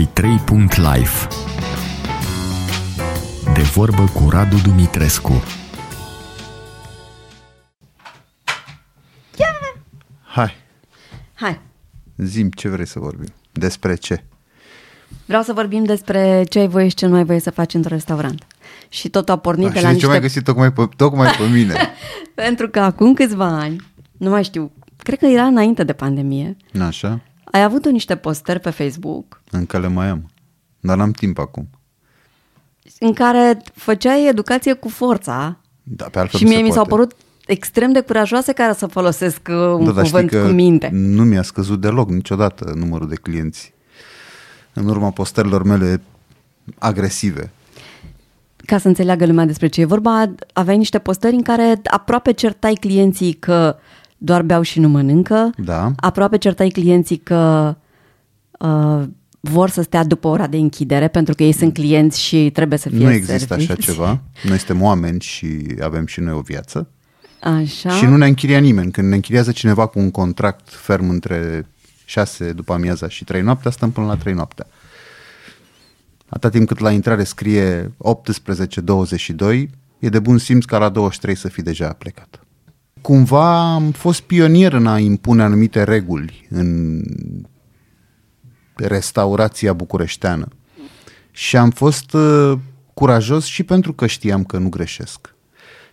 Noi3.life. De vorbă cu Radu Dumitrescu. Hai. Zi-mi ce vrei să vorbim. Despre ce? Vreau să vorbim despre ce ai voie și ce nu ai voie să faci într-un restaurant. Și totul a pornit de la niște... Și ce m-ai găsit tocmai pe mine. Pentru că acum câțiva ani, nu mai știu, cred că era înainte de pandemie. Așa. Ai avut niște postări pe Facebook. Încă le mai am, dar n-am timp acum. În care făceai educație cu forța. Da, pe altfel. Și mie mi s-au părut extrem de curajoase, care să folosesc un cuvânt cu minte. Nu mi-a scăzut deloc niciodată numărul de clienți în urma postărilor mele agresive. Ca să înțeleagă lumea despre ce e vorba, aveai niște postări în care aproape certai clienții că doar beau și nu mănâncă, da. Aproape certai clienții că vor să stea după ora de închidere, pentru că ei sunt clienți și trebuie să fie serviți. Nu există așa ceva, noi suntem oameni și avem și noi o viață. Așa. Și nu ne închiria nimeni. Când ne închiriază cineva cu un contract ferm între 6 după amiaza și 3 noaptea, stăm până la 3 noaptea. Atât timp cât la intrare scrie 18.22, e de bun simț ca la 23 să fii deja plecat. Cumva am fost pionier în a impune anumite reguli în restaurația bucureșteană și am fost curajos și pentru că știam că nu greșesc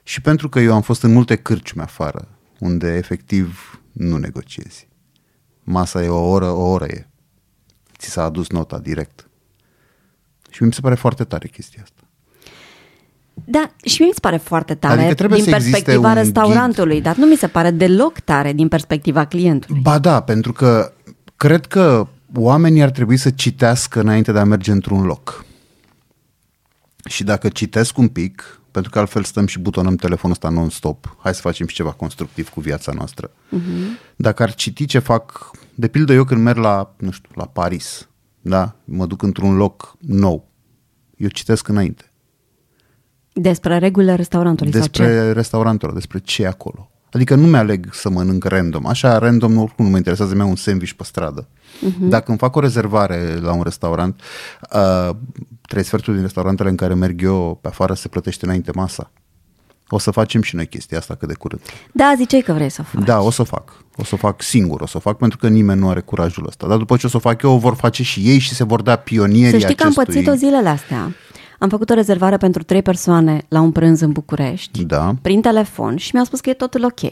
și pentru că eu am fost în multe cârciumi afară unde efectiv nu negociezi. Masa e o oră e. Ți s-a adus nota direct. Și mi se pare foarte tare chestia asta. Da, și mie mi se pare foarte tare, adică din perspectiva restaurantului, dar nu mi se pare deloc tare din perspectiva clientului. Ba da, pentru că cred că oamenii ar trebui să citească înainte de a merge într-un loc. Și dacă citesc un pic, pentru că altfel stăm și butonăm telefonul ăsta non-stop, hai să facem și ceva constructiv cu viața noastră. Uh-huh. Dacă ar citi ce fac, de pildă eu când merg la, nu știu, la Paris, da, mă duc într-un loc nou, eu citesc înainte. Despre regulile restaurantului. Despre restaurantul, despre ce e acolo. Adică nu mi-aleg să mănânc random. Așa, random, oricum nu mă interesează, mi-au un sandwich pe stradă. Uh-huh. Dacă îmi fac o rezervare la un restaurant, 3/4 din restaurantele în care merg eu pe afară se plătește înainte masa. O să facem și noi chestia asta cât de curând. Da, ziceai că vrei să o faci. Da, o să o fac. O să o fac singur, o să o fac, pentru că nimeni nu are curajul ăsta. Dar după ce o să o fac eu, o vor face și ei și se vor da pionierii acestui... Să știi că am pățit-o zilele astea. Am făcut o rezervare pentru 3 persoane la un prânz în București, da, prin telefon și mi-au spus că e totul ok.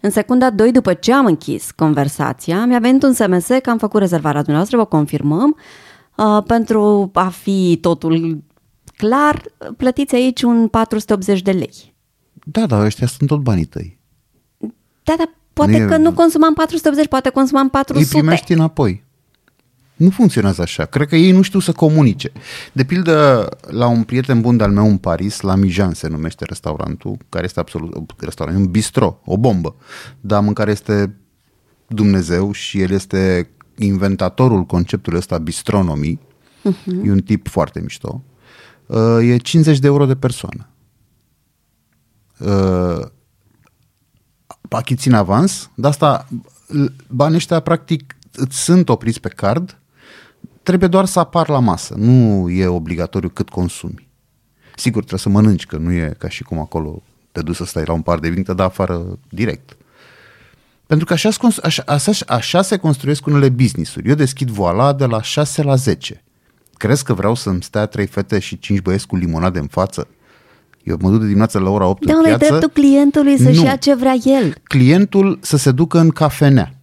În secunda 2, după ce am închis conversația, mi-a venit un SMS că am făcut rezervarea dumneavoastră, vă confirmăm. Pentru a fi totul clar, plătiți aici un 480 de lei. Da, dar ăștia sunt tot banii tăi. Da, dar poate că nu consumam 480, poate consumam 400. Îi primești înapoi. Nu funcționează așa. Cred că ei nu știu să comunice. De pildă, la un prieten bun de-al meu în Paris, La Mijan se numește restaurantul, care este absolut restaurant, un bistro, o bombă, dar mâncarea este Dumnezeu și el este inventatorul conceptului ăsta bistronomii. Uh-huh. E un tip foarte mișto. E 50 de euro de persoană. Pachiți în avans, de asta banii ăștia practic îți sunt opriți pe card. Trebuie doar să apar la masă, nu e obligatoriu cât consumi. Sigur, trebuie să mănânci, că nu e ca și cum acolo te duci să stai la un par de vin, te dă afară direct. Pentru că așa se construiesc unele business-uri. Eu deschid Voila de la 6 la 10. Crezi că vreau să-mi stea 3 fete și 5 băieți cu limonade în față? Eu mă duc de dimineață la ora 8 în piață. Dar dreptul clientului să-și ia ce vrea el. Clientul să se ducă în cafenea.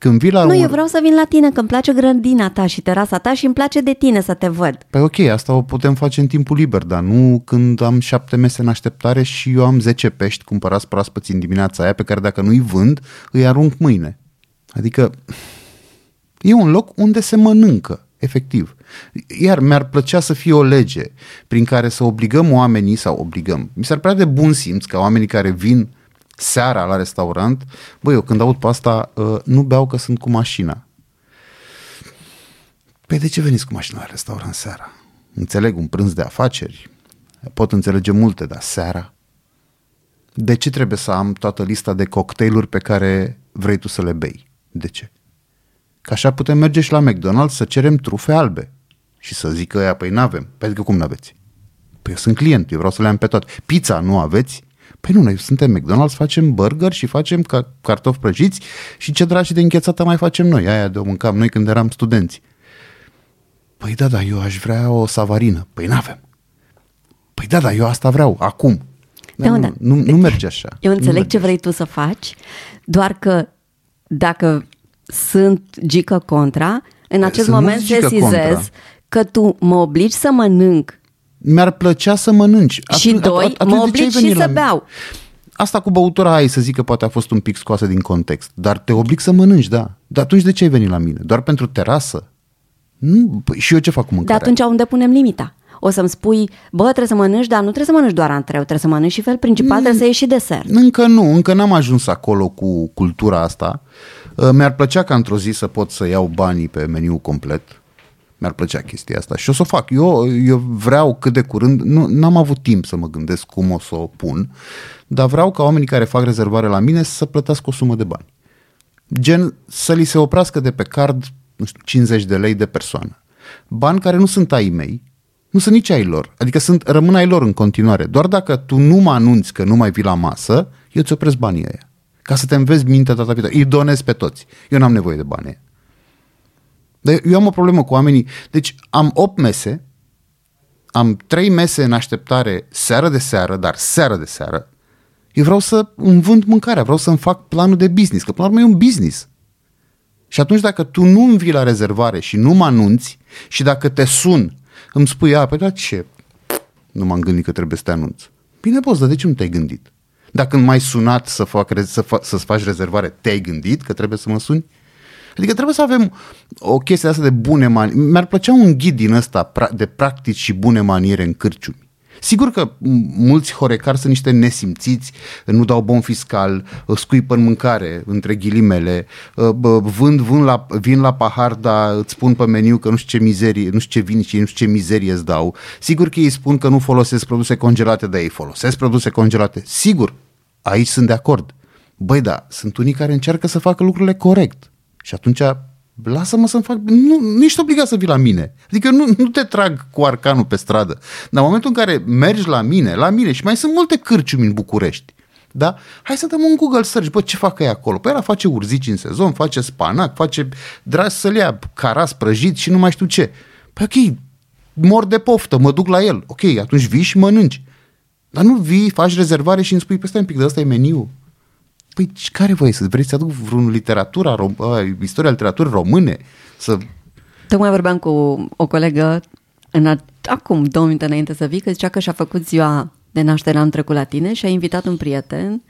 Când vii la eu vreau să vin la tine, că îmi place grădina ta și terasa ta și îmi place de tine să te văd. Păi ok, asta o putem face în timpul liber, dar nu când am 7 mese în așteptare și eu am 10 pești cumpărați proaspăți în dimineața aia, pe care dacă nu-i vând, îi arunc mâine. Adică e un loc unde se mănâncă, efectiv. Iar mi-ar plăcea să fie o lege prin care să obligăm oamenii, mi s-ar părea de bun simț ca oamenii care vin seara la restaurant, eu când aud pe asta, nu beau că sunt cu mașina. Păi de ce veniți cu mașina la restaurant seara? Înțeleg, un prânz de afaceri, pot înțelege multe, dar seara? De ce trebuie să am toată lista de cocktailuri pe care vrei tu să le bei? De ce? Că așa putem merge și la McDonald's să cerem trufe albe. și să zică ea, păi n-avem. Păi zică, cum n-aveți? Păi eu sunt client, eu vreau să le am pe toate. Pizza nu aveți? Păi nu, noi suntem McDonald's, facem burger și facem cartofi prăjiți și ce draci de înghețată mai facem noi, aia de o mâncam noi când eram studenți. Păi da, da, eu aș vrea o savarină. Păi n-avem. Păi da, da, eu asta vreau, acum. Da, nu, da. Nu merge așa. Eu înțeleg ce vrei tu să faci, doar că dacă sunt gică contra, în acest moment sesizez că tu mă obligi să mănânc. Mi-ar plăcea să mănânci. Și doi, mă obligi și să beau. Asta cu băutura aia, să zic că poate a fost un pic scoasă din context, dar te oblig să mănânci, da. Dar atunci de ce ai venit la mine? Doar pentru terasă? Nu, și eu ce fac cu mâncarea? Dar atunci unde punem limita? O să-mi spui, bă, trebuie să mănânci, dar nu trebuie să mănânci doar antreu, trebuie să mănânci și fel principal, trebuie să iei și desert. Încă n-am ajuns acolo cu cultura asta. Mi-ar plăcea ca într-o zi să pot să iau banii pe meniu complet. Mi-ar plăcea chestia asta și o să o fac. Eu vreau cât de curând, n-am avut timp să mă gândesc cum o să o pun, dar vreau ca oamenii care fac rezervare la mine să plătească o sumă de bani. Gen, să li se oprească de pe card, nu știu, 50 de lei de persoană. Bani care nu sunt ai mei, nu sunt nici ai lor, adică rămân ai lor în continuare. Doar dacă tu nu mă anunți că nu mai vii la masă, eu ți opresc banii ăia. Ca să te învezi mintea data viitoare. Îi donez pe toți. Eu n-am nevoie de banii. Dar eu am o problemă cu oamenii. Deci am 8 mese, am 3 mese în așteptare seară de seară, dar seară de seară. Eu vreau să îmi vând mâncarea, vreau să-mi fac planul de business, că până la urmă e un business. Și atunci dacă tu nu îmi vii la rezervare și nu mă anunți și dacă te sun, îmi spui, păi da, ce? Nu m-am gândit că trebuie să te anunț. Bine, poți, dar de ce nu te-ai gândit? Dacă m-ai sunat să-ți faci rezervare, te-ai gândit că trebuie să mă suni? Adică trebuie să avem o chestie asta de bune maniere. Mi-ar plăcea un ghid din ăsta de practici și bune maniere în cârciumi. Sigur că mulți horecari sunt niște nesimțiți, nu dau bon fiscal, scuipă în mâncare, între ghilimele, vin la pahar, dar îți spun pe meniu că nu știu ce mizerie, nu știu ce vin și nu știu ce mizerie îți dau. Sigur că ei spun că nu folosesc produse congelate, dar ei folosesc produse congelate. Sigur, aici sunt de acord. Băi, da, sunt unii care încearcă să facă lucrurile corect. Și atunci lasă-mă să-mi fac... Nu ești obligat să vii la mine. Adică nu te trag cu arcanul pe stradă. Dar în momentul în care mergi la mine, și mai sunt multe cârciumi în București, da? Hai să dăm un Google search. Bă, ce fac ea acolo? Păi ăla face urzici în sezon, face spanac, face dragi să-l ia caras prăjit și nu mai știu ce. Păi ok, mor de poftă, mă duc la el. Ok, atunci vii și mănânci. Dar nu vii, faci rezervare și îmi spui, păi stai un pic, de ăsta e meniu. Păi care voie să vrei să aduc vreun istoria literaturii române? Tocmai vorbeam cu o colegă acum 2 minute înainte să vii, că zicea că și-a făcut ziua de naștere anul trecut la tine și a invitat un prieten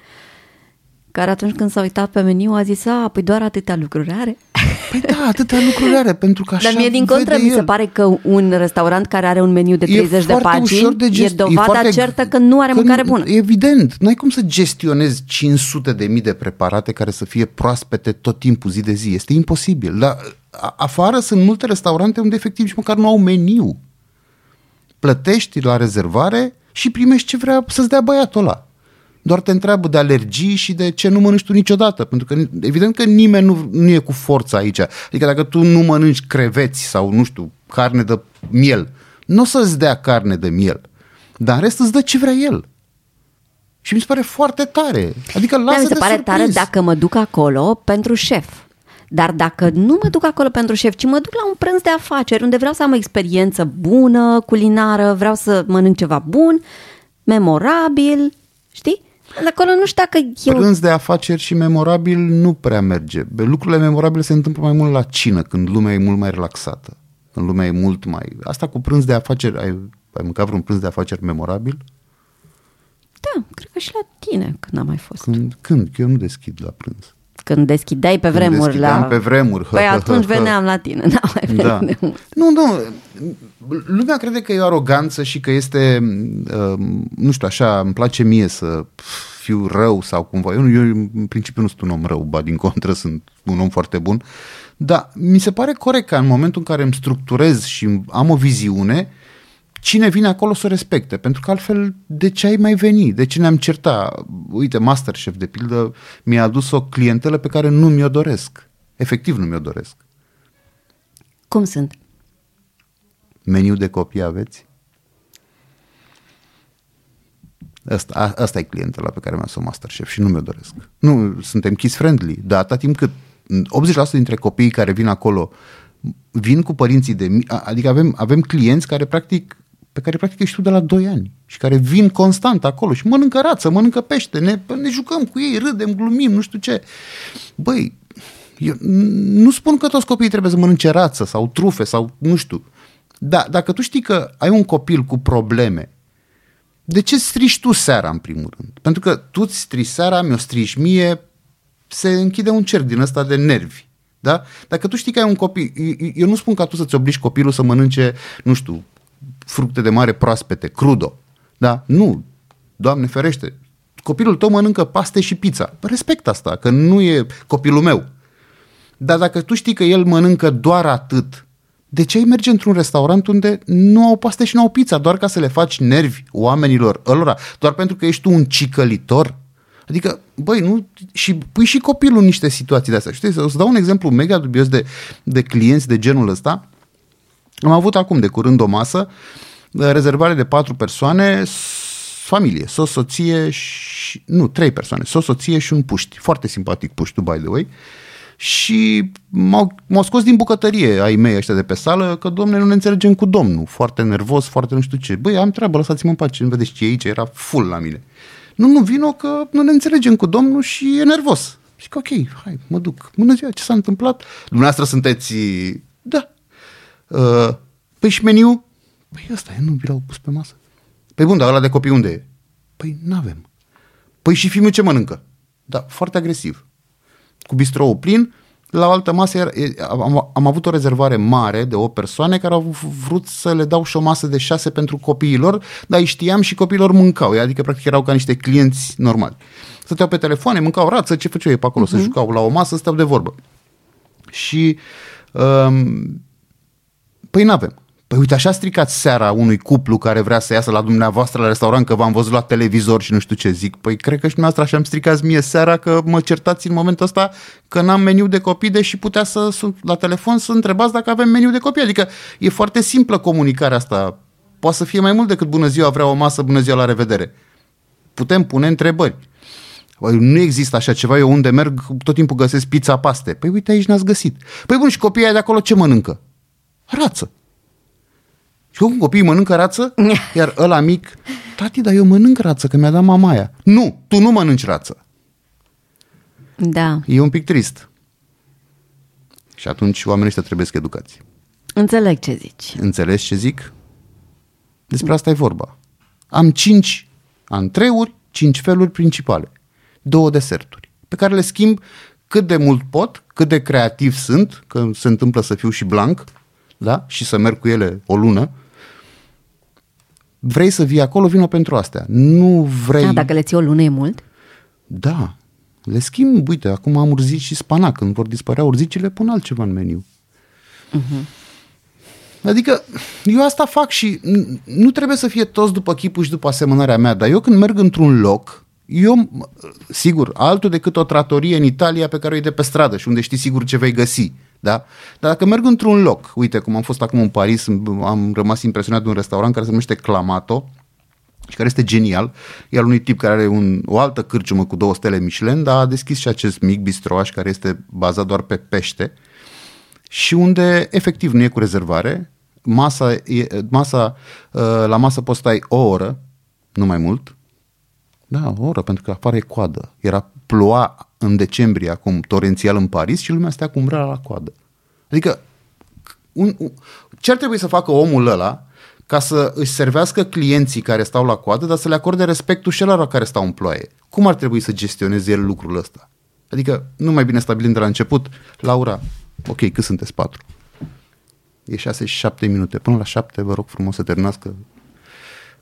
care atunci când s-a uitat pe meniu a zis, păi doar atâtea lucruri are. Păi da, atâtea lucruri are, pentru că așa. Dar mie din contră mi se pare că un restaurant care are un meniu de 30 de pagini e dovada certă că nu are mâncare bună. Evident, n-ai cum să gestionezi 500.000 de preparate care să fie proaspete tot timpul zi de zi. Este imposibil. Afară sunt multe restaurante unde efectiv nici măcar nu au meniu. Plătești la rezervare și primești ce vrea să-ți dea băiatul ăla. Doar te întreabă de alergii și de ce nu mănânci tu niciodată, pentru că evident că nimeni nu e cu forță aici. Adică dacă tu nu mănânci creveți sau, nu știu, carne de miel, nu o să-ți dea carne de miel, dar în rest îți dă ce vrea el. Și mi se pare foarte tare. Adică lasă-te surprins. Mi se pare tare dacă mă duc acolo pentru șef. Dar dacă nu mă duc acolo pentru șef, ci mă duc la un prânz de afaceri, unde vreau să am o experiență bună, culinară, vreau să mănânc ceva bun, memorabil, știi? Acolo nu știu dacă eu... Prânz de afaceri și memorabil nu prea merge. Lucrurile memorabile se întâmplă mai mult la cină, când lumea e mult mai relaxată. Când lumea e mult mai... Asta cu prânz de afaceri... Ai mâncat vreun prânz de afaceri memorabil? Da, cred că și la tine când am mai fost. Când? Eu nu deschid la prânz. Când deschideai pe vremuri la... pe vremuri. Păi atunci veneam la tine. Da. Nu. Lumea crede că e o aroganță și că este, nu știu, așa, îmi place mie să fiu rău sau cumva. Eu în principiu nu sunt un om rău, ba din contră, sunt un om foarte bun. Dar mi se pare corect că în momentul în care îmi structurez și am o viziune, cine vine acolo să o respecte, pentru că altfel de ce ai mai veni? De ce ne-am certat? Uite, Masterchef, de pildă, mi-a adus o clientelă pe care nu mi-o doresc. Efectiv nu mi-o doresc. Cum sunt? Meniu de copii aveți? Asta e clientul la pe care mi-a său Masterchef și nu mi-o doresc. Nu, suntem kids friendly, dar atâta timp cât 80% dintre copiii care vin acolo vin cu părinții de mici, adică avem clienți care practic, pe care practic îi știu de la 2 ani și care vin constant acolo și mănâncă rață, mănâncă pește, ne jucăm cu ei, râdem, glumim, nu știu ce. Băi, eu nu spun că toți copiii trebuie să mănânce rață sau trufe sau nu știu. Da, dacă tu știi că ai un copil cu probleme, de ce strici tu seara în primul rând? Pentru că tu îți strici seara, mi-o strici mie, se închide un cerc din ăsta de nervi. Da? Dacă tu știi că ai un copil, eu nu spun ca tu să-ți obligi copilul să mănânce, nu știu, fructe de mare proaspete, crudo. Da? Nu, Doamne ferește, copilul tău mănâncă paste și pizza. Respect asta, că nu e copilul meu. Dar dacă tu știi că el mănâncă doar atât, de ce ai merge într-un restaurant unde nu au paste și nu au pizza, doar ca să le faci nervi oamenilor ălora, doar pentru că ești tu un cicălitor? Adică, băi, nu, și pui și copilul în niște situații de astea. Știi, o să dau un exemplu mega dubios de clienți de genul ăsta. Am avut acum de curând o masă, rezervare de 4 persoane, familie, trei persoane, soție și un puști, foarte simpatic puștiu, by the way. Și m-au scos din bucătărie ai mei ăștia de pe sală, că domne, nu ne înțelegem cu domnul, foarte nervos, foarte nu știu ce. Băi, am treabă, lăsați-mă în pace, nu vedeți ce e aici, era full la mine. Nu vino că nu ne înțelegem cu domnul și e nervos. Zic, ok, hai, mă duc. Bună ziua, ce s-a întâmplat? Dumneavoastră sunteți... Da. Păi și meniu? Păi ăsta e, nu vi l-au pus pe masă. Păi bun, dar ăla de copii unde e? Păi n-avem. Păi și fiul meu ce mănâncă? Da, foarte agresiv. Cu bistrou plin, la o altă masă am avut o rezervare mare de 8 persoane care au vrut să le dau și o masă de 6 pentru copiilor, dar îi știam și copiilor mâncau, adică practic erau ca niște clienți normali. Stăteau pe telefoane, mâncau rață, ce făceau ei pe acolo, se jucau la o masă, stăteau de vorbă. Și păi n-avem. Păi uite, așa stricați seara unui cuplu care vrea să iasă la dumneavoastră la restaurant că v-am văzut la televizor și nu știu ce. Zic, păi cred că și dumneavoastră așa îmi stricați mie seara că mă certați în momentul ăsta că n-am meniu de copii, deși putea să la telefon să întrebați dacă avem meniu de copii. Adică e foarte simplă comunicarea asta. Poate să fie mai mult decât bună ziua, vreau o masă, bună ziua, la revedere. Putem pune întrebări. Nu există așa ceva, eu unde merg tot timpul găsesc pizza, paste. Păi uite, aici n-ați găsit. Păi bun, și copiii de acolo ce mănâncă? Rață. Și cum copiii mănâncă rață? Iar ăla mic, tati, dar eu mănânc rață, că mi-a dat mamaia. Nu, tu nu mănânci rață. Da. E un pic trist. Și atunci oamenii ăștia trebuie să educați. Înțeleg ce zici. Înțelegi ce zic? Despre asta e vorba. Am 5 antreuri, 5 feluri principale. 2 deserturi, pe care le schimb cât de mult pot, cât de creativ sunt, că se întâmplă să fiu și blank, da? Și să merg cu ele o lună. Vrei să vii acolo, vino pentru astea. Nu vrei... Da, dacă le ții o lună e mult? Da, le schimb. Uite, acum am urzici și spanac. Când vor dispărea urzicile, pun altceva în meniu. Adică eu asta fac și nu trebuie să fie toți după chipul și după asemănarea mea. Dar eu când merg într-un loc, eu, sigur, altul decât o tratorie în Italia pe care o iei de pe stradă și unde știi sigur ce vei găsi. Da? Dar dacă merg într-un loc, uite cum am fost acum în Paris, am rămas impresionat de un restaurant care se numește Clamato și care este genial, e al unui tip care are o altă cârciumă cu 2 stele Michelin, dar a deschis și acest mic bistroaș care este bazat doar pe pește și unde efectiv nu e cu rezervare, la masă poți stai o oră, nu mai mult, da, o oră, pentru că afară e coadă, ploua în decembrie acum torențial în Paris și lumea stea cu umbrela la coadă. Adică ce ar trebui să facă omul ăla ca să își servească clienții care stau la coadă, dar să le acorde respectul și celor care stau în ploaie? Cum ar trebui să gestioneze el lucrul ăsta? Adică nu mai bine stabilim de la început, Laura, ok, cât sunteți 4? E 6 și 7 minute, până la 7 vă rog frumos să terminați că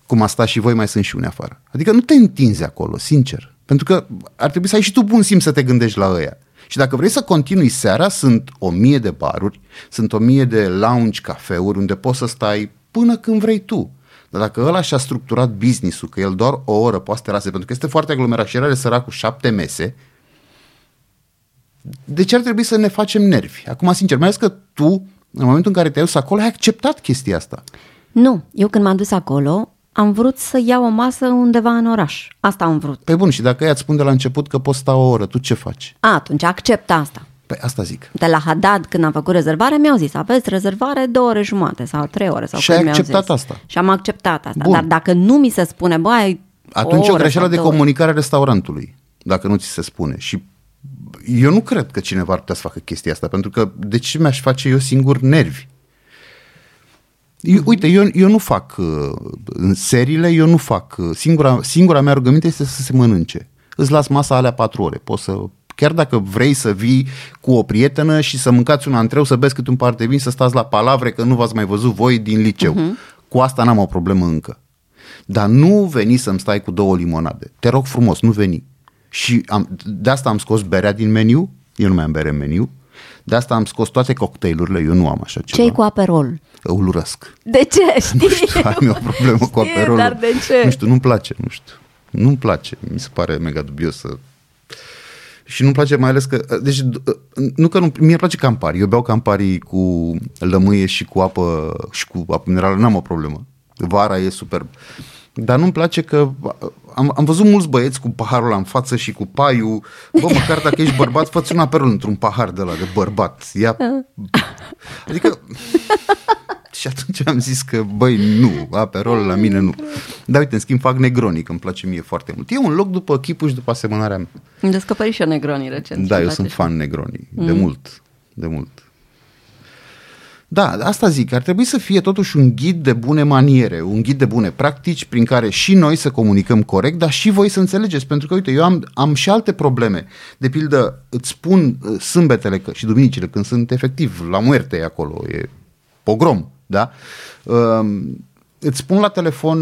cum a stat și voi mai sunt și unii afară. Adică nu te întinzi acolo, sincer. Pentru că ar trebui să ai și tu bun simț să te gândești la ăia. Și dacă vrei să continui seara, sunt 1000 de baruri, sunt 1000 de lounge cafeuri unde poți să stai până când vrei tu. Dar dacă ăla și-a structurat business-ul, că el doar o oră poate să terase, pentru că este foarte aglomerat și el are săracul 7 mese, de ce ar trebui să ne facem nervi? Acum, sincer, mai ales că tu în momentul în care te-ai dus acolo, ai acceptat chestia asta. Nu, eu când m-am dus acolo, am vrut să iau o masă undeva în oraș. Asta am vrut. Păi bun, și dacă ea îți spune de la început că poți sta o oră, tu ce faci? A, atunci accept asta. Păi asta zic. De la Haddad, când am făcut rezervare, mi-au zis, aveți rezervare 2 ore jumate sau 3 ore. Sau și ai acceptat asta. Și am acceptat asta. Bun. Dar dacă nu mi se spune, bă, ai atunci o greșeală de comunicare a restaurantului, dacă nu ți se spune. Și eu nu cred că cineva ar putea să facă chestia asta, pentru că de ce mi-aș face eu singur nervi? Uite, eu nu fac în seriile, eu nu fac, singura mea rugăminte este să se mănânce. Îți las masa alea 4 ore, poți să, chiar dacă vrei să vii cu o prietenă și să mâncați un antreu, să beți câte un par de vin, să stați la palavre că nu v-ați mai văzut voi din liceu. Cu asta n-am o problemă încă. Dar nu veni să-mi stai cu 2 limonade. Te rog frumos, nu veni. Și de asta am scos berea din meniu, eu nu mai am bere în meniu. De asta am scos toate cocktailurile, eu nu am așa ceva. Ce-i cu Aperol? Îl urăsc. De ce? Știu. Nu știu, am o problemă cu Aperolul. Dar de ce? Nu știu, nu-mi place. Nu-mi place, mi se pare mega dubios să... Și nu-mi place mai ales că... Deci, nu că nu... Mie place Campari, eu beau Campari cu lămâie și cu apă, și cu apă minerală, n-am o problemă. Vara e superb. Dar nu-mi place că am văzut mulți băieți cu paharul ăla în față și cu paiul. Bă, măcar dacă ești bărbat, fă-ți un Aperol într-un pahar de ăla de bărbat. Ia... Adică... Și atunci am zis că, băi, nu, Aperol la mine nu. Dar uite, în schimb, fac Negroni, că îmi place mie foarte mult. E un loc după chipul și după asemănarea mea. Îmi descoperi și eu Negroni recent. Da, eu sunt fan Negroni, de mult. Da, asta zic, ar trebui să fie totuși un ghid de bune maniere, un ghid de bune practici prin care și noi să comunicăm corect, dar și voi să înțelegeți, pentru că, uite, eu am și alte probleme. De pildă, îți spun sâmbetele și duminicile, când sunt efectiv la muerte acolo, e pogrom, da? Îți spun la telefon,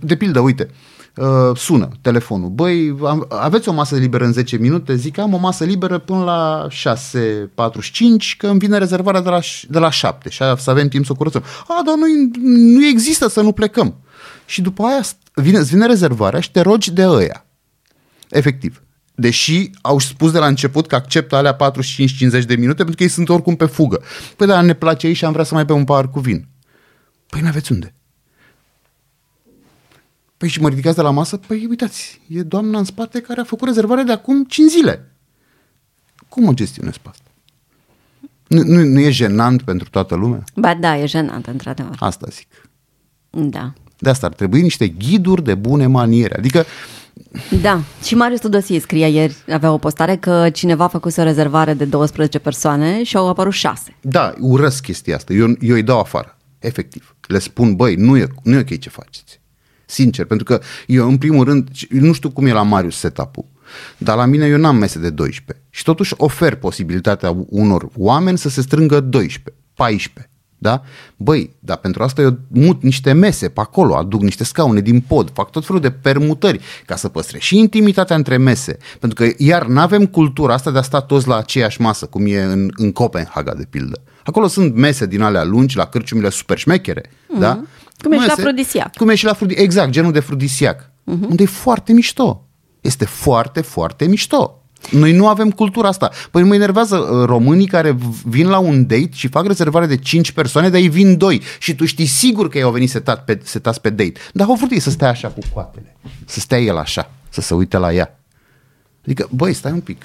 de pildă, uite, sună telefonul, băi, aveți o masă liberă în 10 minute? Zic, am o masă liberă până la 6:45, că îmi vine rezervarea de la 7 și să avem timp să o curățăm. A, dar nu există, să nu plecăm. Și după aia îți vine rezervarea și te rogi de ăia. Efectiv. Deși au spus de la început că acceptă alea 45-50 de minute, pentru că ei sunt oricum pe fugă. Păi da, ne place aici și am vrea să mai bem un pahar cu vin. Păi n-aveți unde. Păi și mă ridicați de la masă? Păi uitați, e doamna în spate care a făcut rezervare de acum 5 zile. Cum o gestionez pe asta? Nu e jenant pentru toată lumea? Ba da, e jenant, într-adevăr. Asta zic. Da. De asta ar trebui niște ghiduri de bune maniere. Adică... Da, și Marius Tudosie scria ieri, avea o postare că cineva a făcut o rezervare de 12 persoane și au apărut 6. Da, urăsc chestia asta. Eu îi dau afară, efectiv. Le spun, băi, nu e ok ce faceți. Sincer, pentru că eu în primul rând, nu știu cum e la Marius setup-ul, dar la mine eu n-am mese de 12 și totuși ofer posibilitatea unor oameni să se strângă 12, 14, da? Băi, dar pentru asta eu mut niște mese pe acolo, aduc niște scaune din pod, fac tot felul de permutări ca să păstre și intimitatea între mese, pentru că iar n-avem cultura asta de a sta toți la aceeași masă, cum e în Copenhaga, de pildă. Acolo sunt mese din alea lungi, la cârciumile super șmechere, da? Cum e și la Frudisiac. Exact, genul de Frudisiac. Unde e foarte mișto. Este foarte, foarte mișto. Noi nu avem cultura asta. Păi mă enervează românii care vin la un date și fac rezervare de 5 persoane, dar ei vin 2. Și tu știi sigur că ei au venit setați pe date. Dar au vrut ei să stea așa cu coatele. Să stea el așa, să se uite la ea. Adică, băi, stai un pic.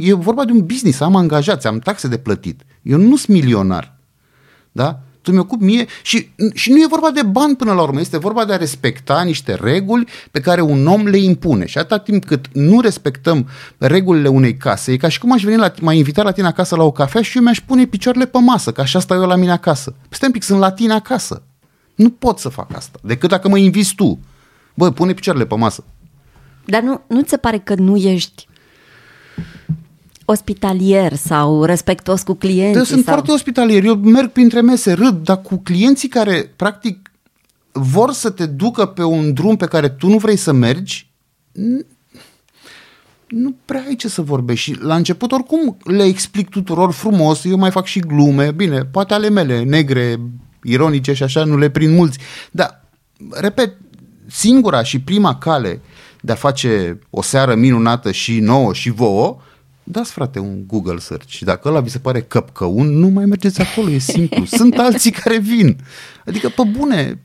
E vorba de un business, am angajați, am taxe de plătit. Eu nu sunt milionar. Da? Tu mi-ocupi mie și nu e vorba de bani până la urmă, este vorba de a respecta niște reguli pe care un om le impune și atâta timp cât nu respectăm regulile unei case, e ca și cum aș veni m-ai invitat la tine acasă la o cafea și eu mi-aș pune picioarele pe masă, că așa stau eu la mine acasă. Păi stai un pic, sunt la tine acasă, nu pot să fac asta, decât dacă mă inviți tu. Bă, pune picioarele pe masă. Dar nu ți se pare că nu ești ospitalier sau respectos cu clienții? Eu sunt foarte ospitalier, eu merg printre mese, râd, dar cu clienții care practic vor să te ducă pe un drum pe care tu nu vrei să mergi, nu prea ai ce să vorbești. Și la început oricum le explic tuturor frumos, eu mai fac și glume, bine, poate ale mele, negre, ironice și așa, nu le prind mulți, dar repet, singura și prima cale de a face o seară minunată și nouă și vouă dați, frate, un Google search și dacă ăla vi se pare căpcăun, nu mai mergeți acolo, e simplu. Sunt alții care vin. Adică, pe bune,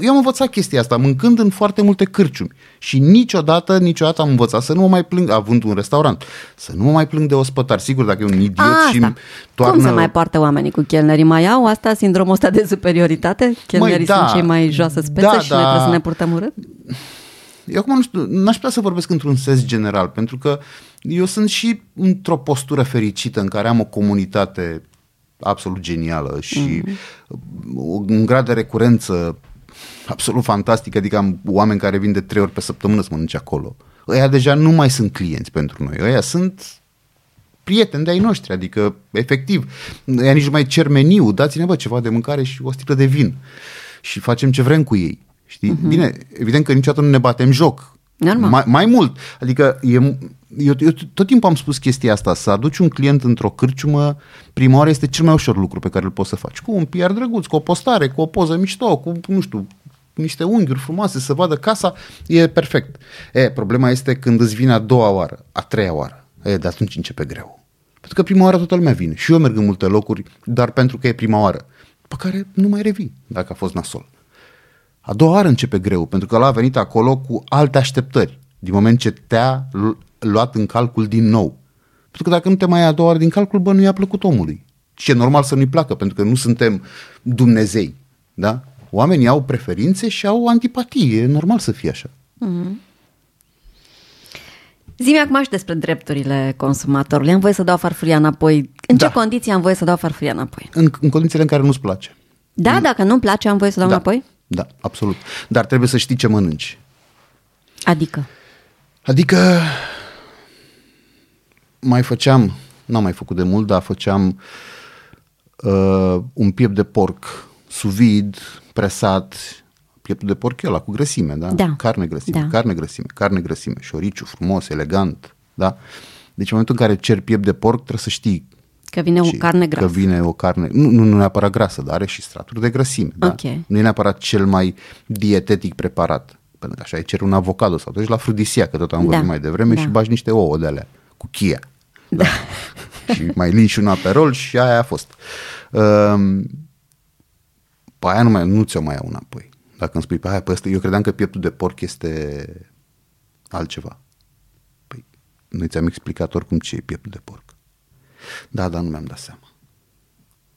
eu am învățat chestia asta, mâncând în foarte multe cârciumi și niciodată am învățat să nu mă mai plâng, având un restaurant, să nu mă mai plâng de ospătari. Sigur, dacă e un idiot și toarnă... Cum se mai poartă oamenii cu chelnerii? Mai au asta, sindromul ăsta de superioritate? Chelnerii sunt cei mai joasă speță și noi trebuie să ne purtăm urât? Eu acum nu știu, n-aș putea să vorbesc într-un sens general, pentru că eu sunt și într-o postură fericită în care am o comunitate absolut genială și un grad de recurență absolut fantastic, adică am oameni care vin de 3 ori pe săptămână să mănânce acolo. Ăia deja nu mai sunt clienți pentru noi, ăia sunt prieteni de-ai noștri, adică efectiv, ăia nici nu mai cer meniu, dați-ne bă ceva de mâncare și o sticlă de vin și facem ce vrem cu ei. Știi? Uh-huh. Bine, evident că niciodată nu ne batem joc. Mai mult, adică eu tot timpul am spus chestia asta, să aduci un client într-o cârciumă, prima oară este cel mai ușor lucru pe care îl poți să faci, cu un PR drăguț, cu o postare, cu o poză mișto, cu, nu știu, niște unghiuri frumoase, să vadă casa, e perfect. Problema este când îți vine a doua oară, a treia oară, de atunci începe greu. Pentru că prima oară toată lumea vine și eu merg în multe locuri, dar pentru că e prima oară, pe care nu mai revii dacă a fost nasol. A doua oară începe greu, pentru că l-a venit acolo cu alte așteptări, din moment ce te-a luat în calcul din nou. Pentru că dacă nu te mai ia a doua oară din calcul, bă, nu i-a plăcut omului. Și e normal să nu-i placă, pentru că nu suntem Dumnezei. Da? Oamenii au preferințe și au antipatie, e normal să fie așa. Mm-hmm. Zi-mi acum și despre drepturile consumatorului. Am voie să dau farfuria înapoi? În ce condiții am voie să dau farfuria înapoi? În condițiile în care nu-ți place. Da, dacă nu-mi place, am voie să dau înapoi? Da, absolut. Dar trebuie să știi ce mănânci. Adică? Adică mai făceam, n-am mai făcut de mult, dar făceam un piept de porc sous vide, presat. Pieptul de porc e ăla cu grăsime, da? Da. Carne grăsime. Șoriciu frumos, elegant, da? Deci în momentul în care cer piept de porc trebuie să știi că vine o carne grasă. Că vine o carne, nu neapărat grasă, dar are și straturi de grăsime. Okay. Da? Nu e neapărat cel mai dietetic preparat. Pentru că așa îi ceri un avocado sau duci la Frudisiac, că tot am vorbit mai devreme, și bagi niște ouă de alea cu chia. Da. Și mai linși un aperol și aia a fost. Pe aia nu ți-o mai iau înapoi. Dacă îmi spui pe aia, pe ăsta, eu credeam că pieptul de porc este altceva. Păi, noi ți-am explicat oricum ce e pieptul de porc. Da, dar nu mi-am dat seama.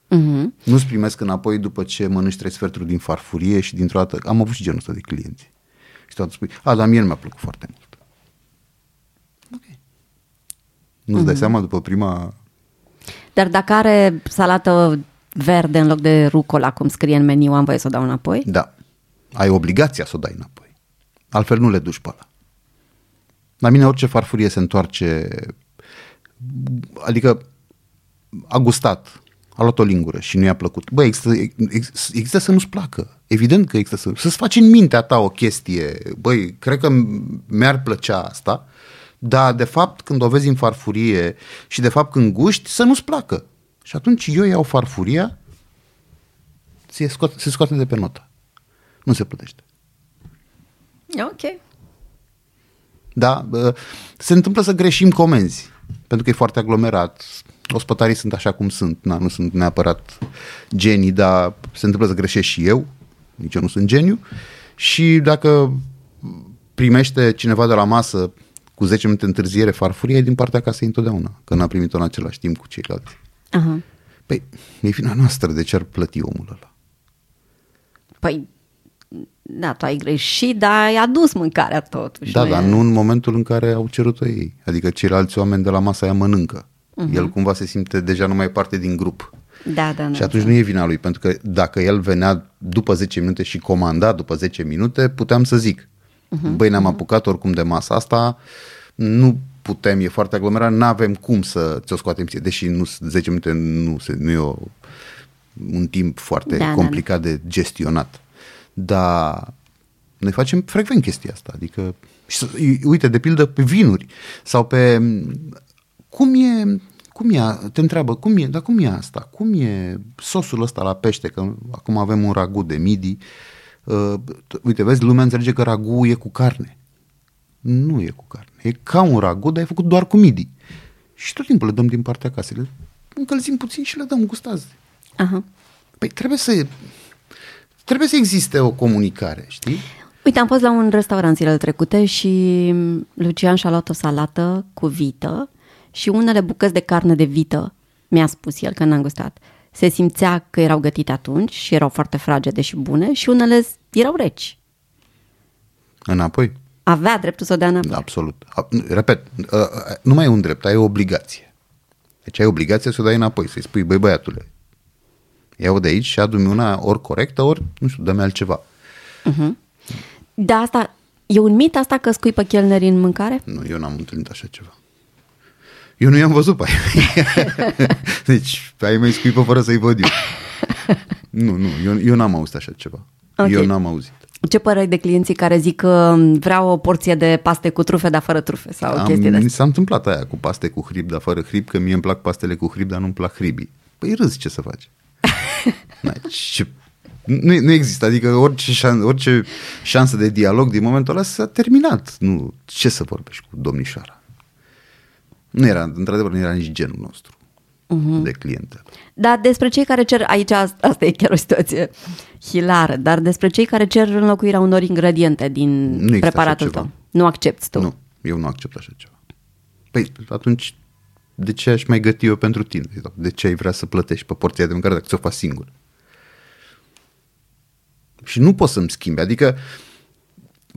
Uh-huh. Nu-ți primesc înapoi după ce mănânci 3 sferturi din farfurie și dintr-o dată am avut și genul ăsta de clienți. Și toată spui, dar mie nu mi-a plăcut foarte mult. Ok. Nu-ți dai seama după prima... Dar dacă are salată verde în loc de rucola, cum scrie în meniu, am voie să o dau înapoi? Da. Ai obligația să o dai înapoi. Altfel nu le duci pe ăla. La mine orice farfurie se întoarce... Adică... a gustat, a luat o lingură și nu i-a plăcut. Bă, există să nu-ți placă. Evident că există să-ți faci în mintea ta o chestie. Băi, cred că mi-ar plăcea asta, dar de fapt când o vezi în farfurie și de fapt când guști, să nu-ți placă. Și atunci eu iau farfuria, se scoate de pe notă. Nu se plătește. Ok. Da, se întâmplă să greșim comenzi, pentru că e foarte aglomerat. Ospătarii sunt așa cum sunt, nu sunt neapărat genii, dar se întâmplă să greșesc și eu, nici eu nu sunt geniu. Și dacă primește cineva de la masă cu 10 minute întârziere farfurie, din partea casei întotdeauna, că n-a primit-o în același timp cu ceilalți. Uh-huh. Păi, e vina noastră, de ce ar plăti omul ăla? Păi, da, tu ai greșit, dar ai adus mâncarea totuși. Da, dar nu în momentul în care au cerut-o ei, adică ceilalți oameni de la masă aia mănâncă. El cumva se simte deja numai parte din grup. Da, și atunci nu e vina lui, pentru că dacă el venea după 10 minute și comanda după 10 minute, puteam să zic, băi, ne-am apucat oricum de masa asta, nu putem, e foarte aglomerat, n-avem cum să ți-o scoatem ție, deși 10 minute nu e un timp foarte complicat de gestionat. Dar noi facem frecvent chestia asta, adică, uite, de pildă pe vinuri sau pe... te întreabă, cum e asta? Cum e sosul ăsta la pește? Că acum avem un ragu de midi. Uite, vezi, lumea înțelege că ragu e cu carne. Nu e cu carne. E ca un ragu, dar e făcut doar cu midi. și tot timpul le dăm din partea casei. Le încălzim puțin și le dăm, gustați. Aha. Păi trebuie să existe o comunicare, știi? Uite, am fost la un restaurant zilele trecute și Lucian și-a luat o salată cu vită și unele bucăți de carne de vită, mi-a spus el că n-am gustat. Se simțea că erau gătite atunci și erau foarte fragede și bune și unele erau reci. Înapoi? Avea dreptul să o dea înapoi. Absolut. Repet, nu mai e un drept, ai o obligație. Deci ai obligația să o dai înapoi, să-i spui, băi băiatule, ia-o de aici și adu-mi una ori corectă, ori, nu știu, dă-mi altceva. Uh-huh. Da, asta e un mit asta că scuipă chelnerii în mâncare? Nu, eu n-am întâlnit așa ceva. Eu nu i-am văzut pe aia. Deci, pe aia mei scuipă fără să-i văd eu. Nu, eu n-am auzit așa ceva. Okay. Eu n-am auzit. Ce părere ai de clienții care zic că vreau o porție de paste cu trufe, dar fără trufe? Sau chestii de astea? S-a întâmplat aia cu paste cu hrib, dar fără hrib, că mie îmi plac pastele cu hrib, dar nu-mi plac hribii. Păi râzi, ce să faci? Nu există, adică orice șansă de dialog din momentul ăla s-a terminat. Nu, ce să vorbești cu domnișoara? Nu era, într-adevăr, nu era nici genul nostru de clientă. Dar despre cei care cer, aici asta e chiar o situație hilară, dar despre cei care cer înlocuirea unor ingrediente din preparatul tău. Nu accepti tu? Nu, eu nu accept așa ceva. Păi atunci, de ce aș mai găti eu pentru tine? De ce ai vrea să plătești pe porția de mâncare dacă ți-o faci singur? Și nu poți să-mi schimbi, adică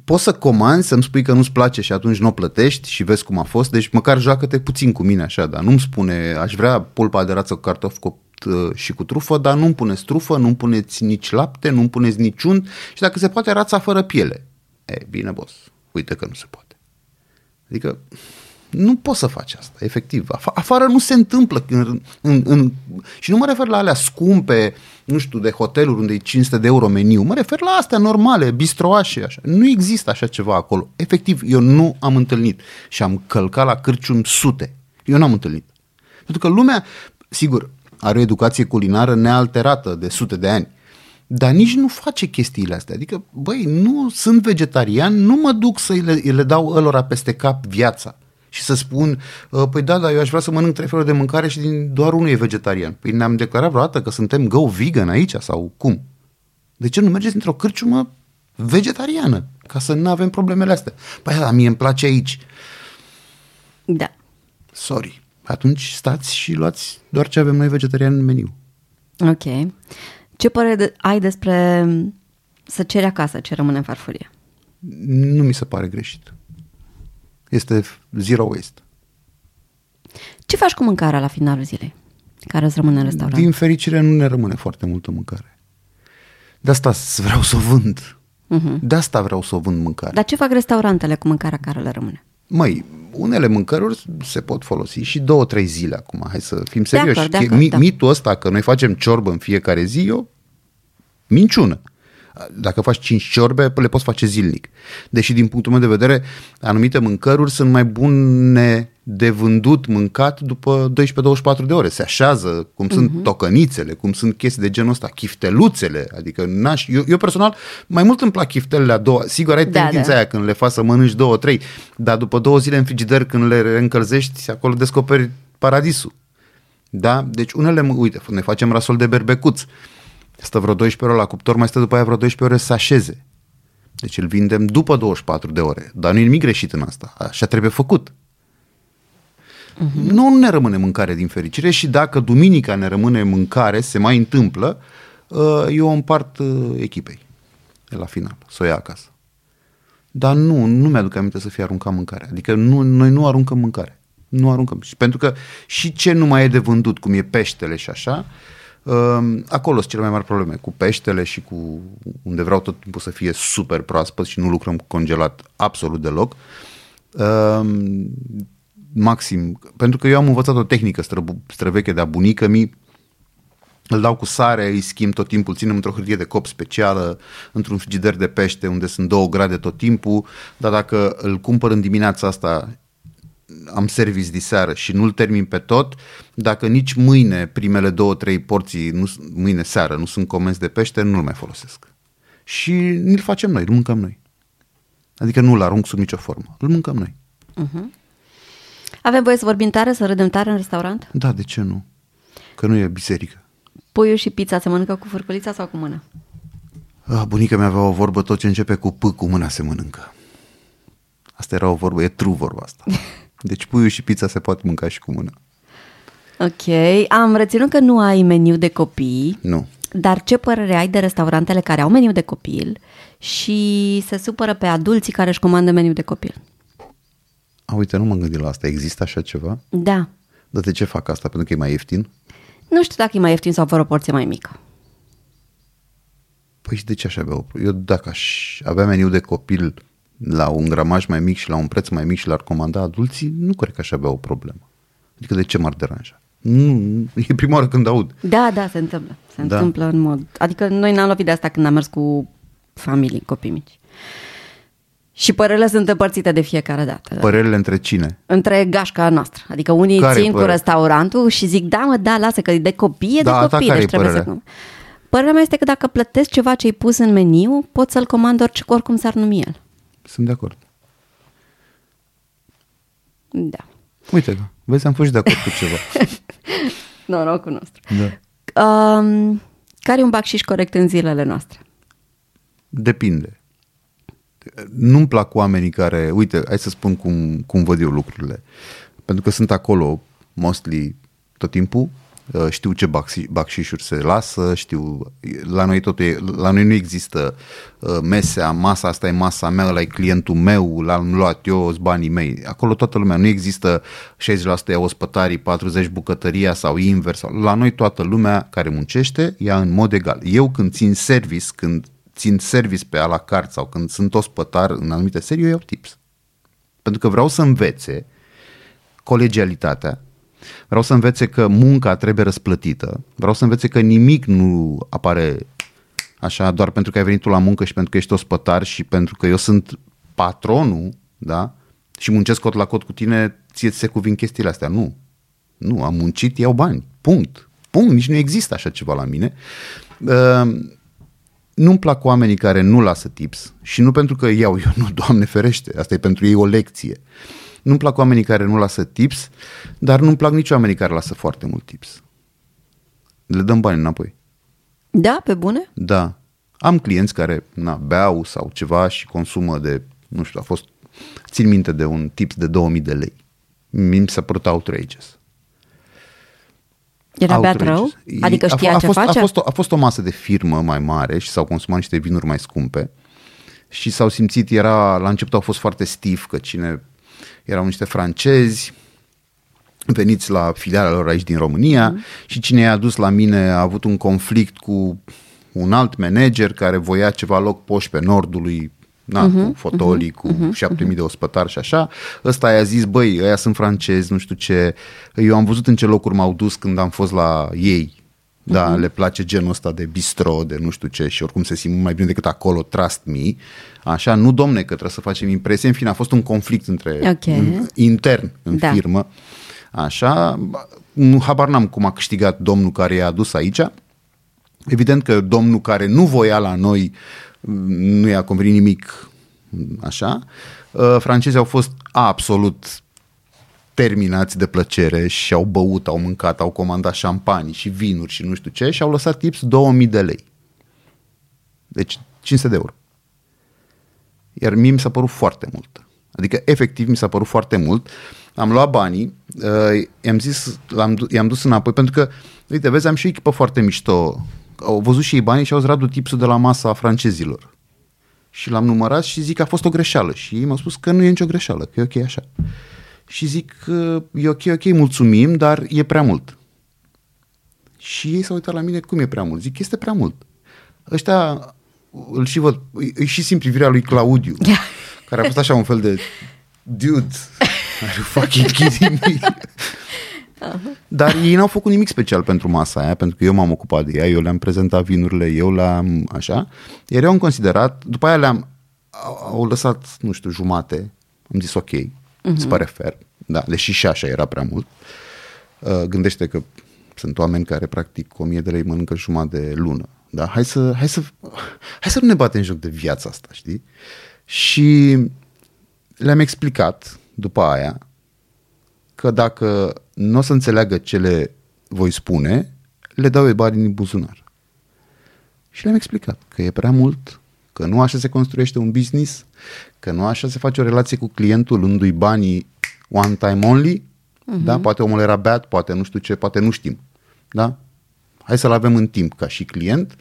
poți să comanzi, să-mi spui că nu-ți place și atunci nu plătești și vezi cum a fost, deci măcar joacă-te puțin cu mine așa, dar nu-mi spune, aș vrea polpa de rață cu cartofi copt și cu trufă, dar nu-mi puneți trufă, nu-mi puneți nici lapte, nu-mi puneți nici unt și dacă se poate rața fără piele. E bine, boss, uite că nu se poate. Adică nu poți să faci asta, efectiv. Afară nu se întâmplă. Și nu mă refer la alea scumpe, nu știu, de hoteluri unde e 500 de euro meniu. Mă refer la astea normale, bistroașe, așa. Nu există așa ceva acolo. Efectiv, eu nu am întâlnit. Și am călcat la cârciun sute. Eu n-am întâlnit. Pentru că lumea, sigur, are o educație culinară nealterată de sute de ani. Dar nici nu face chestiile astea. Adică, băi, nu sunt vegetarian, nu mă duc să le dau ălora peste cap viața. Și să spun, păi da, dar eu aș vrea să mănânc 3 feluri de mâncare și doar unul e vegetarian. Păi ne-am declarat vreodată că suntem go vegan aici sau cum? De ce nu mergeți într-o cârciumă vegetariană? Ca să nu avem problemele astea. Păi da, mie îmi place aici. Da. Sorry. Atunci stați și luați doar ce avem noi vegetarian în meniu. Ok. Ce părere ai despre să ceri acasă ce rămâne în farfurie? Nu mi se pare greșit. Este zero waste. Ce faci cu mâncarea la finalul zilei? Care îți rămâne în restaurant? Din fericire nu ne rămâne foarte multă mâncare. De asta vreau să o vând. Uh-huh. De asta vreau să o vând mâncare. Dar ce fac restaurantele cu mâncarea care le rămâne? Măi, unele mâncăruri se pot folosi și 2-3 zile acum. Hai să fim serioși. De acord, mitul ăsta că noi facem ciorbă în fiecare zi e o minciună. Dacă faci 5 ciorbe, le poți face zilnic. Deși, din punctul meu de vedere, anumite mâncăruri sunt mai bune de vândut, mâncat după 12-24 de ore. Se așează, cum sunt tocănițele, cum sunt chestii de genul ăsta, chifteluțele. Adică eu personal, mai mult îmi plac chiftelele a doua. Sigur, ai tendința aia când le faci să mănânci 2-3, dar după 2 zile în frigider, când le reîncălzești, acolo descoperi paradisul. Da? Deci unele, uite, ne facem rasol de berbecuț. Stă vreo 12 ore la cuptor, mai stă după aia vreo 12 ore să așeze. Deci îl vindem după 24 de ore. Dar nu e nimic greșit în asta. Așa trebuie făcut. Nu ne rămâne mâncare din fericire și dacă duminica ne rămâne mâncare, se mai întâmplă, eu o împart echipei. La final. Să o ia acasă. Dar nu mi-aduc aminte să fie aruncat mâncare. Adică noi nu aruncăm mâncare. Nu aruncăm. Pentru că și ce nu mai e de vândut, cum e peștele și așa, acolo sunt cele mai mari probleme cu peștele și cu unde vreau tot timpul să fie super proaspăt și nu lucrăm congelat absolut deloc maxim, pentru că eu am învățat o tehnică străveche de-a bunică-mi, îl dau cu sare, îi schimb tot timpul, ținem într-o hârtie de cop specială, într-un frigider de pește unde sunt 2 grade tot timpul, dar dacă îl cumpăr în dimineața asta am service de seară și nu-l termin pe tot, dacă nici mâine primele 2-3 porții, mâine seară, nu sunt comenzi de pește, nu-l mai folosesc. Și îl facem noi, îl mâncăm noi. Adică nu-l arunc sub nicio formă, îl mâncăm noi. Avem voie să vorbim tare, să râdem tare în restaurant? Da, de ce nu? Că nu e biserică. Puiul și pizza se mănâncă cu furculița sau cu mâna? Bunica mea avea o vorbă, tot ce începe cu P, cu mâna se mănâncă. Asta era o vorbă, e true vorba asta. Deci puiul și pizza se poate mânca și cu mâna. Ok, am reținut că nu ai meniu de copii. Nu. Dar ce părere ai de restaurantele care au meniu de copil și se supără pe adulții care își comandă meniu de copil? Uite, nu m-am gândit la asta. Există așa ceva? Da. Dar de ce fac asta? Pentru că e mai ieftin? Nu știu dacă e mai ieftin sau fără o porție mai mică. Păi și de ce aș avea? Eu dacă aș avea meniu de copil la un gramaj mai mic și la un preț mai mic și l-ar comanda adulții, nu cred că aș avea o problemă. Adică de ce m-ar deranja? Nu, e prima oară când aud. Da, da, se întâmplă. Se întâmplă în mod... Adică noi n-am lovit de asta când am mers cu familii, copii mici. Și părerile sunt împărțite de fiecare dată. Părerile între cine? Între gașca noastră. Adică unii țin cu restaurantul și zic, da mă, da, lasă că de copii e de copii. Deci trebuie să... Părerea mea este că dacă plătesc ceva ce-i pus în meniu, pot să-l comand orice, oricum s-ar numi el. Sunt de acord. Da. Uite, vezi, am fost și de acord cu ceva. Norocul nostru. Da. Care e un bacșiș corect în zilele noastre? Depinde. Nu-mi plac oamenii care, uite, hai să spun cum văd eu lucrurile, pentru că sunt acolo mostly tot timpul, știu ce bacșișuri se lasă, știu, la noi nu există mesea, masa asta e masa mea, ăla e clientul meu, l-am luat eu, sunt banii mei, acolo toată lumea, nu există 60% e ospătarii, 40% bucătăria sau invers, sau, la noi toată lumea care muncește ia în mod egal. Eu când țin service, când țin service pe a la carte sau când sunt ospătar în anumite serii, eu iau tips. Pentru că vreau să învețe colegialitatea, vreau să învețe că munca trebuie răsplătită, vreau să învețe că nimic nu apare așa doar pentru că ai venit tu la muncă și pentru că ești ospătar și pentru că eu sunt patronul, da? Și muncesc cot la cot cu tine, ție ți se cuvin chestiile astea. Nu, nu, am muncit, iau bani, punct. Punct, nici nu există așa ceva la mine. Nu-mi plac oamenii care nu lasă tips și nu pentru că iau eu, nu, Doamne ferește, asta e pentru ei o lecție. Nu-mi plac oamenii care nu lasă tips, dar nu-mi plac nici oamenii care lasă foarte mult tips. Le dăm bani înapoi. Da, pe bune? Da. Am clienți care beau sau ceva și consumă de, nu știu, țin minte de un tips de 2000 de lei. Mi s-a părut outrageous. Era beat rău? Adică știa ce face? A fost o masă de firmă mai mare și s-au consumat niște vinuri mai scumpe și s-au simțit, la început au fost foarte stiff, că erau niște francezi veniți la filiala lor aici din România și cine i-a dus la mine a avut un conflict cu un alt manager care voia ceva loc poș pe nordului, cu fotolii, cu 7000 de ospătari și așa. Ăsta i-a zis, băi, ăia sunt francezi, nu știu ce. Eu am văzut în ce locuri m-au dus când am fost la ei. Da, le place genul ăsta de bistro, de nu știu ce și oricum se simt mai bine decât acolo, trust me. Așa, nu domne, că trebuie să facem impresie. În fine, a fost un conflict intern în firmă. Așa, habar n-am cum a câștigat domnul care i-a adus aici. Evident că domnul care nu voia la noi nu i-a convenit nimic așa. Francezii au fost absolut terminați de plăcere și au băut, au mâncat, au comandat șampanii și vinuri și nu știu ce și au lăsat tips 2000 de lei. Deci 500 de euro. Iar mie mi s-a părut foarte mult. Adică efectiv mi s-a părut foarte mult. Am luat banii, i-am zis, i-am dus înapoi pentru că, uite, vezi, am și o echipă foarte mișto. Au văzut și ei banii și au zis, Radu, tipsul de la masa francezilor. Și l-am numărat și zic că a fost o greșeală. Și ei m-au spus că nu e nicio greșeală, că e ok așa. Și zic că e ok, mulțumim, dar e prea mult. Și ei s-au uitat la mine, cum e prea mult? Zic, este prea mult. Ăștia îl și văd, îi și simt privirea lui Claudiu, care a fost așa un fel de dude, are fucking kidding me. Dar ei n-au făcut nimic special pentru masa aia, pentru că eu m-am ocupat de ea, eu le-am prezentat vinurile, eu le-am așa, iar eu am considerat, după aia au lăsat, nu știu, jumate, am zis ok, îți pare fair, da, deși și așa era prea mult. Gândește că sunt oameni care practic 1000 de lei mănâncă jumătate de lună, da, hai să nu ne batem joc de viața asta, știi? Și le-am explicat după aia că dacă nu o să înțeleagă ce le voi spune, le dau eu bani din buzunar. Și le-am explicat că e prea mult, că nu așa se construiește un business, că nu așa se face o relație cu clientul, luându-i banii one time only, da? Poate omul era beat, poate nu știu ce, poate nu știm. Da? Hai să-l avem în timp ca și client,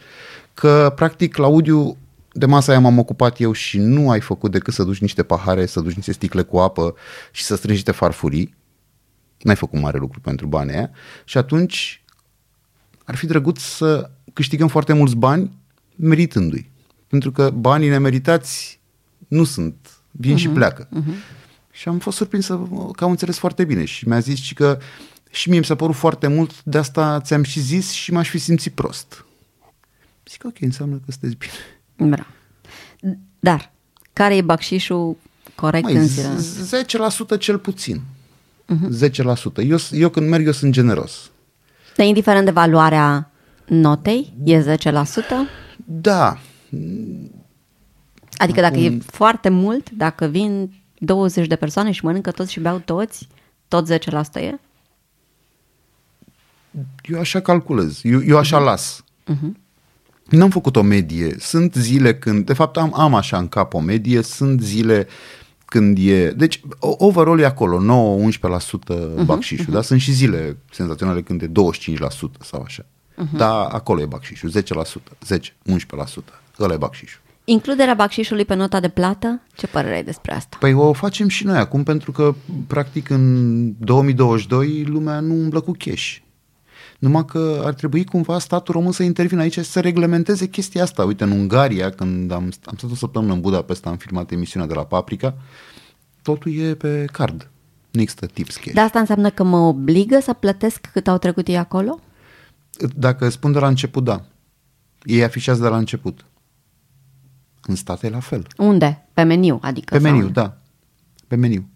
că practic Claudiu, de masa aia m-am ocupat eu și nu ai făcut decât să duci niște pahare, să duci niște sticle cu apă și să strângi niște farfurii. N-ai făcut mare lucru pentru banii aia și atunci ar fi drăguț să câștigăm foarte mulți bani meritându-i. Pentru că banii nemeritați nu sunt, vin și pleacă. Și am fost surprins că au înțeles foarte bine și mi-a zis și că și mie mi s-a părut foarte mult, de asta ți-am și zis și m-aș fi simțit prost. Zic, ok, înseamnă că sunteți bine. Bra. Dar, care e bacșișul corect în ziua? 10% cel puțin. 10%. Eu când merg, eu sunt generos. Dar indiferent de valoarea notei, e 10%? Da. Adică acum, dacă e foarte mult, dacă vin 20 de persoane și mănâncă toți și beau toți, tot 10% e? Eu așa calculez, eu așa las. N-am făcut o medie. Sunt zile când, de fapt am așa în cap o medie, sunt zile când e, deci overall e acolo 9-11% bacșișul, dar sunt și zile senzaționale când e 25% sau așa. Dar acolo e bacșișul, 10%, 10-11%, ăla e bacșișul. Includerea bacșișului pe nota de plată? Ce părere ai despre asta? Păi o facem și noi acum pentru că practic în 2022 lumea nu umblă cu cash. Numai că ar trebui cumva statul român să intervină aici și să reglementeze chestia asta. Uite, în Ungaria, când am stat o săptămână în Budapesta, am filmat emisiunea de la Paprika, totul e pe card. Nu există tips cash. Dar asta înseamnă că mă obligă să plătesc cât au trecut ei acolo? Dacă spun de la început, da. Ei afișează de la început. În state e la fel. Unde? Pe meniu, adică? Pe meniu, da. Pe meniu.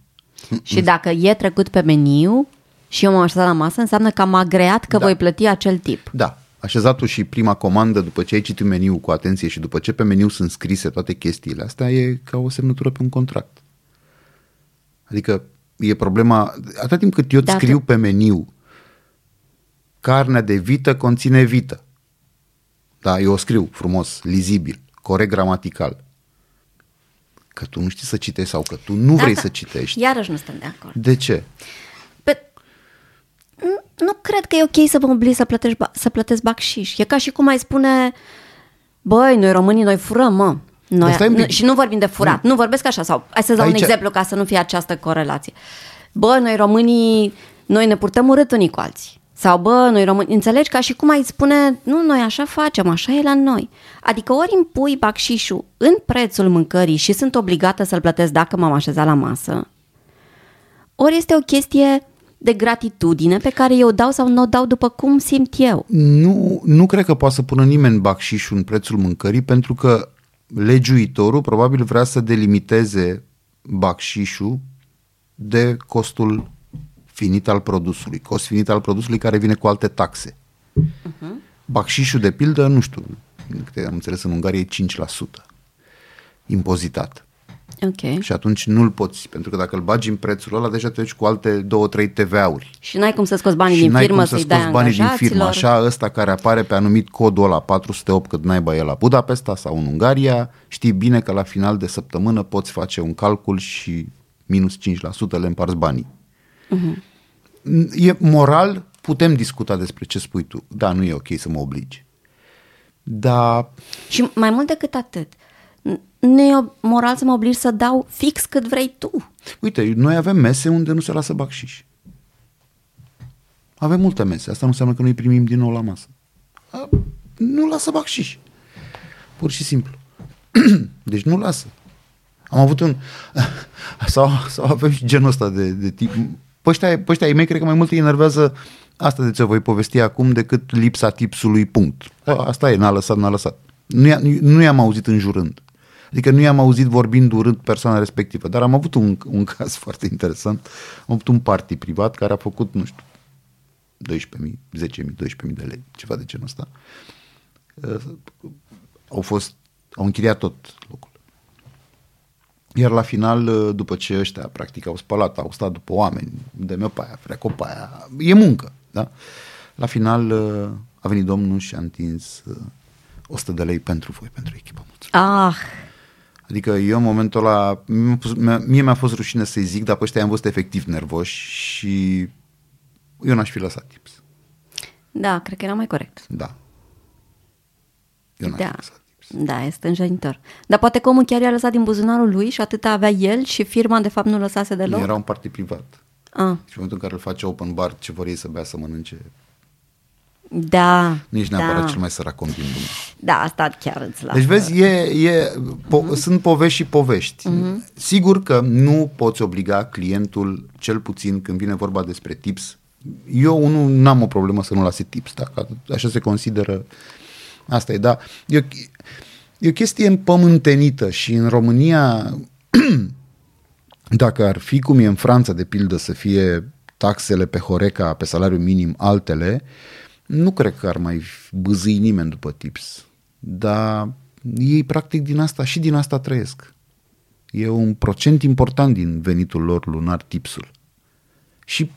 Și dacă e trecut pe meniu și eu m-am așezat la masă, înseamnă că am agreat că voi plăti acel tip. Da, așezatul și prima comandă, după ce ai citit meniul cu atenție și după ce pe meniu sunt scrise toate chestiile, asta e ca o semnătură pe un contract. Adică e problema, atât timp cât eu îți scriu pe meniu carnea de vită conține vită. Da, eu o scriu frumos, lizibil, corect gramatical. Că tu nu știi să citești sau că tu nu vrei să citești. Iarăși nu stăm de acord. De ce? Nu cred că e ok să vă obligi să plătești bacșiș. E ca și cum ai spune, băi, noi românii, noi furăm, mă. Și nu vorbim de furat, nu vorbesc așa. Sau hai să dau un exemplu ca să nu fie această corelație. Bă, noi românii, noi ne purtăm urât unii cu alții. Sau bă, noi români, înțelegi? Ca și cum ai spune, nu, noi așa facem, așa e la noi. Adică ori îmi pui bacșișul în prețul mâncării și sunt obligată să-l plătesc dacă m-am așezat la masă, ori este o chestie de gratitudine pe care eu dau sau nu o dau după cum simt eu. Nu cred că poate să pună nimeni bacșișul în prețul mâncării pentru că legiuitorul probabil vrea să delimiteze bacșișul de costul finit al produsului, cost finit al produsului care vine cu alte taxe. Bacșișul de pildă, nu știu, am înțeles în Ungaria e 5% impozitat. Okay. Și atunci nu-l poți, pentru că dacă îl bagi în prețul ăla, deja te duci cu alte 2-3 TVA-uri. Și n-ai cum să scoți banii din firmă, să-i dai angajaților. Așa, ăsta care apare pe anumit codul ăla 408, cât naiba e la Budapesta sau în Ungaria, știi bine că la final de săptămână poți face un calcul și minus 5% le împarți banii. E moral, putem discuta despre ce spui tu. Da, nu e ok să mă obligi. Dar... Și mai mult decât atât, nu e moral să mă obligi să dau fix cât vrei tu. Uite, noi avem mese unde nu se lasă bacșiș. Avem multe mese. Asta nu înseamnă că noi primim din nou la masă. Nu lasă bacșiș. Pur și simplu. Deci nu lasă. Am avut un... Sau avem și genul ăsta de tip... Păi ăștia ei mei cred că mai mult îi enervează asta de ce voi povesti acum decât lipsa tipsului punct. Asta e, n-a lăsat. Nu i-am auzit înjurând. Adică nu i-am auzit vorbind urât persoana respectivă, dar am avut un caz foarte interesant. Am avut un party privat care a făcut, nu știu, 12.000, 10.000, 12.000 de lei, ceva de genul ăsta. Au închiriat tot locul. Iar la final, după ce ăștia practic au spălat, au stat după oameni, dă-mi-o pe aia, freacă-o pe aia, e muncă, da? La final a venit domnul și a întins 100 de lei pentru voi, pentru echipa. Ah. Adică eu în momentul ăla, mie mi-a fost rușine să-i zic, dar pe ăștia am fost efectiv nervoși și eu n-aș fi lăsat tips. Da, cred că era mai corect. Da. Eu n-aș fi lăsat. Da, este înjenitor. Dar poate că omul chiar i-a lăsat din buzunarul lui și atâta avea el și firma de fapt nu lăsase deloc? Era un party privat. Ah. Și în momentul în care îl face open bar, ce vor ei să bea, să mănânce? Da. Nici neapărat cel mai sărac om din lume. Da, asta chiar îți lasă. Deci vezi, sunt povești și povești. Mm-hmm. Sigur că nu poți obliga clientul, cel puțin când vine vorba despre tips. Eu unul n-am o problemă să nu lase tips, dacă așa se consideră. Asta e, da. E o chestie împământenită și în România, dacă ar fi cum e în Franța, de pildă, să fie taxele pe Horeca, pe salariu minim, altele, nu cred că ar mai bâzâi nimeni după tips. Dar ei practic din asta și din asta trăiesc. E un procent important din venitul lor lunar tipsul. Și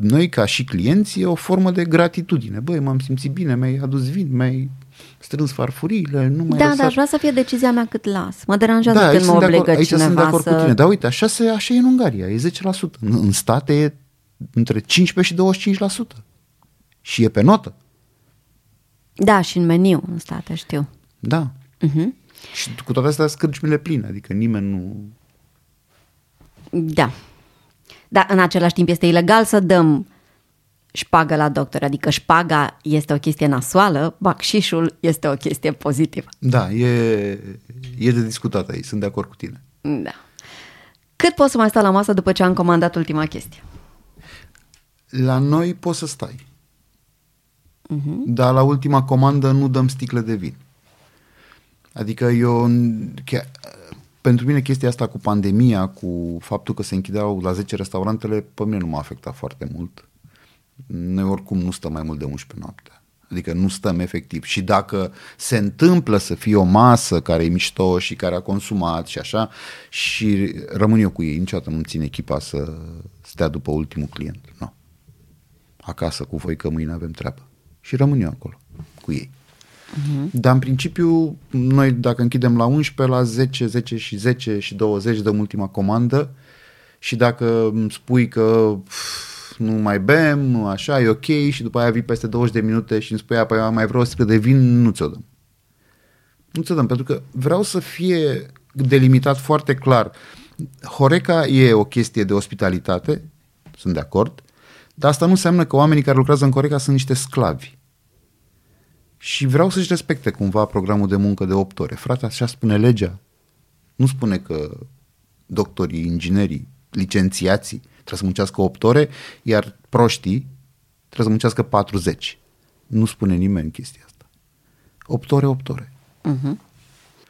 noi ca și clienți e o formă de gratitudine. Băi, m-am simțit bine, mi-ai adus vin, mi-ai strâns farfuriile, nu mai lăsat. Da, dar vreau să fie decizia mea cât las. Mă deranjează când mă obligă aici cineva. Aici sunt de acord cu tine. Dar uite, așa e în Ungaria, e 10%. În state e între 15 și 25%. Și e pe notă. Da, și în meniu în state, știu. Da. Uh-huh. Și cu toate astea scârciumile pline, adică nimeni nu... Da. Dar în același timp este ilegal să dăm șpagă la doctor, adică șpaga este o chestie nasoală, bacșișul este o chestie pozitivă. Da, e de discutat aici, sunt de acord cu tine. Da. Cât poți să mai stau la masă după ce am comandat ultima chestie? La noi poți să stai. Uh-huh. Dar la ultima comandă nu dăm sticle de vin. Adică pentru mine chestia asta cu pandemia, cu faptul că se închideau la 10 restaurantele, pe mine nu m-a afectat foarte mult. Noi oricum nu stăm mai mult de 11 noaptea. Adică nu stăm efectiv. Și dacă se întâmplă să fie o masă care e mișto și care a consumat și așa, și rămân eu cu ei, niciodată nu-mi țin echipa să stea după ultimul client. Nu. Acasă cu voi, că mâine avem treabă. Și rămân eu acolo cu ei. Uhum. Dar în principiu noi dacă închidem la 11, la 10, 10 și 10 și 20 dăm ultima comandă și dacă spui că nu mai bem, așa e ok și după aia vii peste 20 de minute și îmi spui apoi mai vreau o sticlă de vin, nu ți-o dăm. Nu ți-o dăm pentru că vreau să fie delimitat foarte clar. Horeca e o chestie de ospitalitate, sunt de acord, dar asta nu înseamnă că oamenii care lucrează în Horeca sunt niște sclavi. Și vreau să-și respecte cumva programul de muncă de 8 ore. Frate, așa spune legea. Nu spune că doctorii, inginerii, licențiații trebuie să muncească 8 ore, iar proștii trebuie să muncească 40. Nu spune nimeni chestia asta. 8 ore, 8 ore. Uh-huh.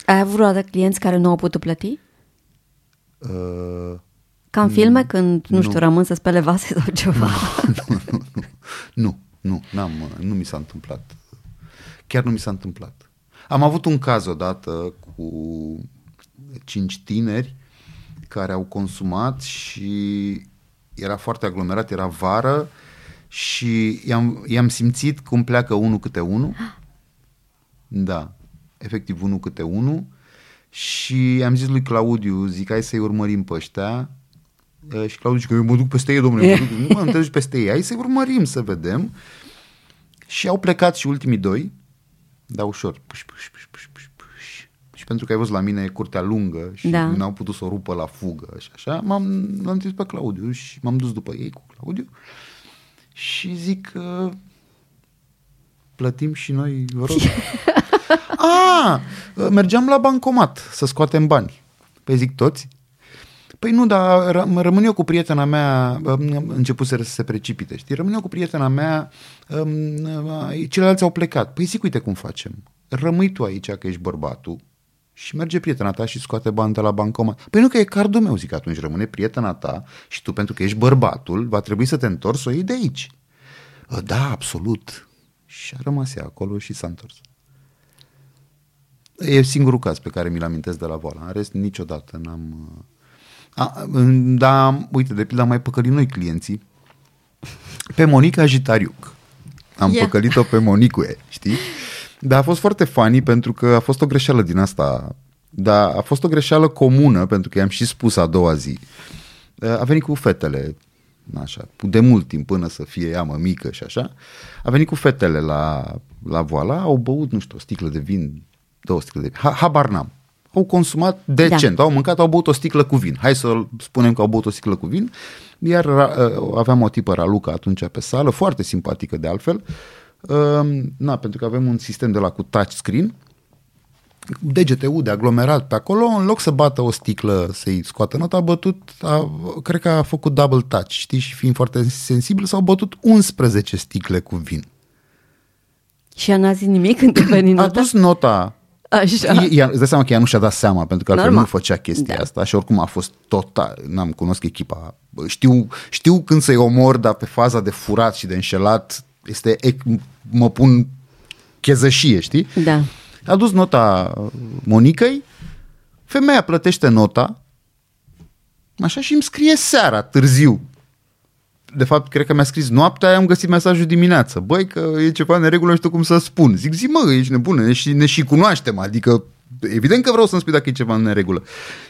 Ai avut vreodată clienți care nu au putut plăti? Ca în filme când, nu știu, rămân să spele vase sau ceva? Nu mi s-a întâmplat. Chiar nu mi s-a întâmplat. Am avut un caz odată cu 5 tineri care au consumat și era foarte aglomerat, era vară și i-am simțit cum pleacă unul câte unul. Da, efectiv unul câte unul. Și am zis lui Claudiu, zic, hai să-i urmărim pe ăștia. Și Claudiu zice, eu mă duc peste ei, domnule, nu te duci peste ei, hai să-i urmărim să vedem. Și au plecat și ultimii doi. Da, ușor. Puș. Și pentru că ai văzut la mine curtea lungă și n-au putut să o rupă la fugă și așa, l-am trimis pe Claudiu și m-am dus după ei cu Claudiu și zic plătim și noi, vă rog. Mergeam la bancomat să scoatem bani. Păi zic toți. Păi nu, dar rămân eu cu prietena mea, începuseră să se precipite, știi? Rămân eu cu prietena mea, ceilalți au plecat. Păi zic, uite cum facem. Rămâi tu aici, că ești bărbatul, și merge prietena ta și scoate bani de la bancomat. Păi nu, că e cardul meu, zic, atunci rămâne prietena ta și tu, pentru că ești bărbatul, va trebui să te întorci, să o iei de aici. Da, absolut. Și a rămas ea acolo și s-a întors. E singurul caz pe care mi-l amintesc de la Voila. În rest, niciodată n-am... Dar, uite, de pildă, am mai păcălit noi clienții pe Monica Jitariuc. Am păcălit-o pe Monicue, știi? Dar a fost foarte funny pentru că a fost o greșeală din asta. Dar a fost o greșeală comună pentru că i-am și spus a doua zi. A venit cu fetele, așa, de mult timp până să fie ea mămică și așa. A venit cu fetele la Voila, au băut, nu știu, o sticlă de vin, 2 sticle de vin, habar n-am. Au consumat decent, da. Au mâncat, au băut o sticlă cu vin. Hai să spunem că au băut o sticlă cu vin. Iar aveam o tipă, Raluca, atunci pe sală, foarte simpatică de altfel. Na, pentru că avem un sistem de la cu touchscreen, degete ude aglomerat pe acolo, în loc să bată o sticlă, să-i scoată nota, a bătut, cred că a făcut double touch, știi, și fiind foarte sensibil, s-au bătut 11 sticle cu vin. Și ea n-a zis nimic întrebării nota? A dus nota. Așa. Îți dai seama că ea nu și-a dat seama, pentru că altfel nu făcea chestia asta și oricum a fost total, n-am cunosc echipa, știu când să-i omor, dar pe faza de furat și de înșelat este, mă pun chezășie, știi? Da. A dus nota Monicăi, femeia plătește nota, așa, și îmi scrie seara, târziu. De fapt, cred că mi-a scris noaptea, am găsit mesajul dimineață. Băi, că e ceva neregulă, nu știu cum să spun. Zic, mă, ești nebună, ne și cunoaștem, adică evident că vreau să-mi spui dacă e ceva neregulă.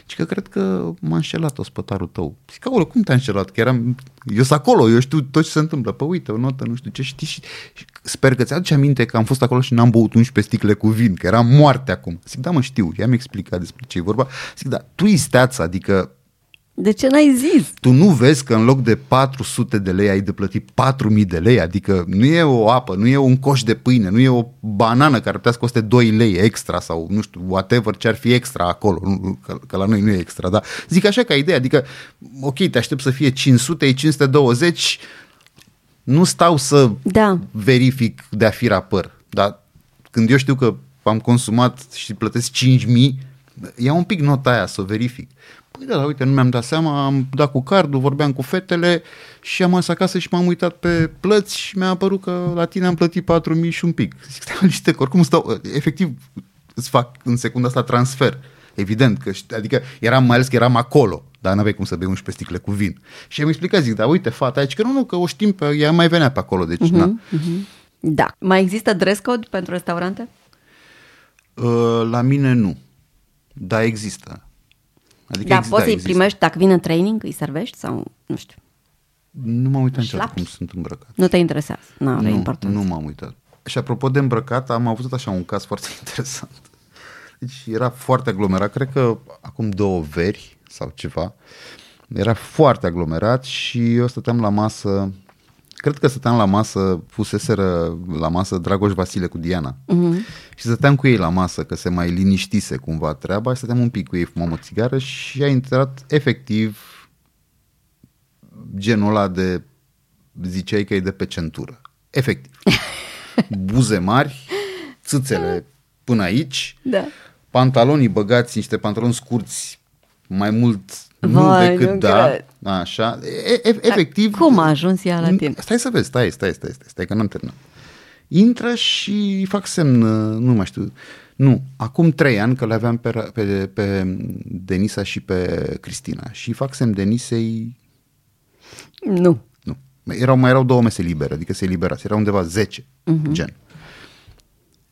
Zic că cred că m-a înșelat ospătarul tău. Zic, acolo, cum te-a înșelat? Că eram, eu sunt acolo, eu știu tot ce se întâmplă. Păi uite, o notă, nu știu ce, știi, și sper că ți-aduce aminte că am fost acolo și n-am băut 11 sticle cu vin, că eram moarte acum. Zic, da mă, știu, i-am explicat despre ce e vorba. Zic, da, tu isteața, adică de ce n-ai zis? Tu nu vezi că în loc de 400 de lei ai de plătit 4.000 de lei? Adică nu e o apă, nu e un coș de pâine, nu e o banană care ar putea să coste 2 lei extra sau nu știu, whatever ce ar fi extra acolo, că la noi nu e extra, dar zic așa ca idee, adică ok, te aștept să fie 500, e 520, nu stau să verific de-a fira păr, dar când eu știu că am consumat și plătesc 5.000, ia un pic nota aia să o verific. Păi da, uite, nu mi-am dat seama, am dat cu cardul, vorbeam cu fetele și am ajuns acasă și m-am uitat pe plăți și mi-a apărut că la tine am plătit 4.000 și un pic. Zic, stai liniște, că oricum stau, efectiv îți fac în secunda asta transfer. Evident, că, adică eram, mai ales că eram acolo, dar n-aveai cum să bei 11 sticle cu vin. Și am explicat, zic, da, uite, fata, aici că nu, că o știm, pe, ea mai venea pe acolo, deci na. Da. Mai există dress code pentru restaurante? La mine nu, dar există. Adică da, poți să-i primești, dacă vine în training, îi servești sau nu știu. Nu m-am uitat niciodată cum sunt îmbrăcați. Nu te interesează, nu e important. Nu m-am uitat. Și apropo de îmbrăcat, am avut așa un caz foarte interesant. Deci era foarte aglomerat, cred că acum 2 veri sau ceva. Era foarte aglomerat și eu stăteam la masă, cred că stăteam la masă, fuseseră la masă Dragoș Vasile cu Diana. Și stăteam cu ei la masă, că se mai liniștise cumva treaba, și stăteam un pic cu ei, fumam o țigară și a intrat efectiv genul ăla de, ziceai că e de pe centură. Efectiv. Buze mari, țâțele până aici, pantalonii băgați, niște pantaloni scurți, mai mult așa, efectiv. Cum a ajuns ea la tine? Stai să vezi, stai că n-am terminat. Intră și fac semn, nu mai știu, nu, acum 3 ani că le aveam pe Denisa și pe Cristina și fac semn Denisei. Nu. Mai erau 2 mese libere, adică se eliberați, erau undeva 10, gen.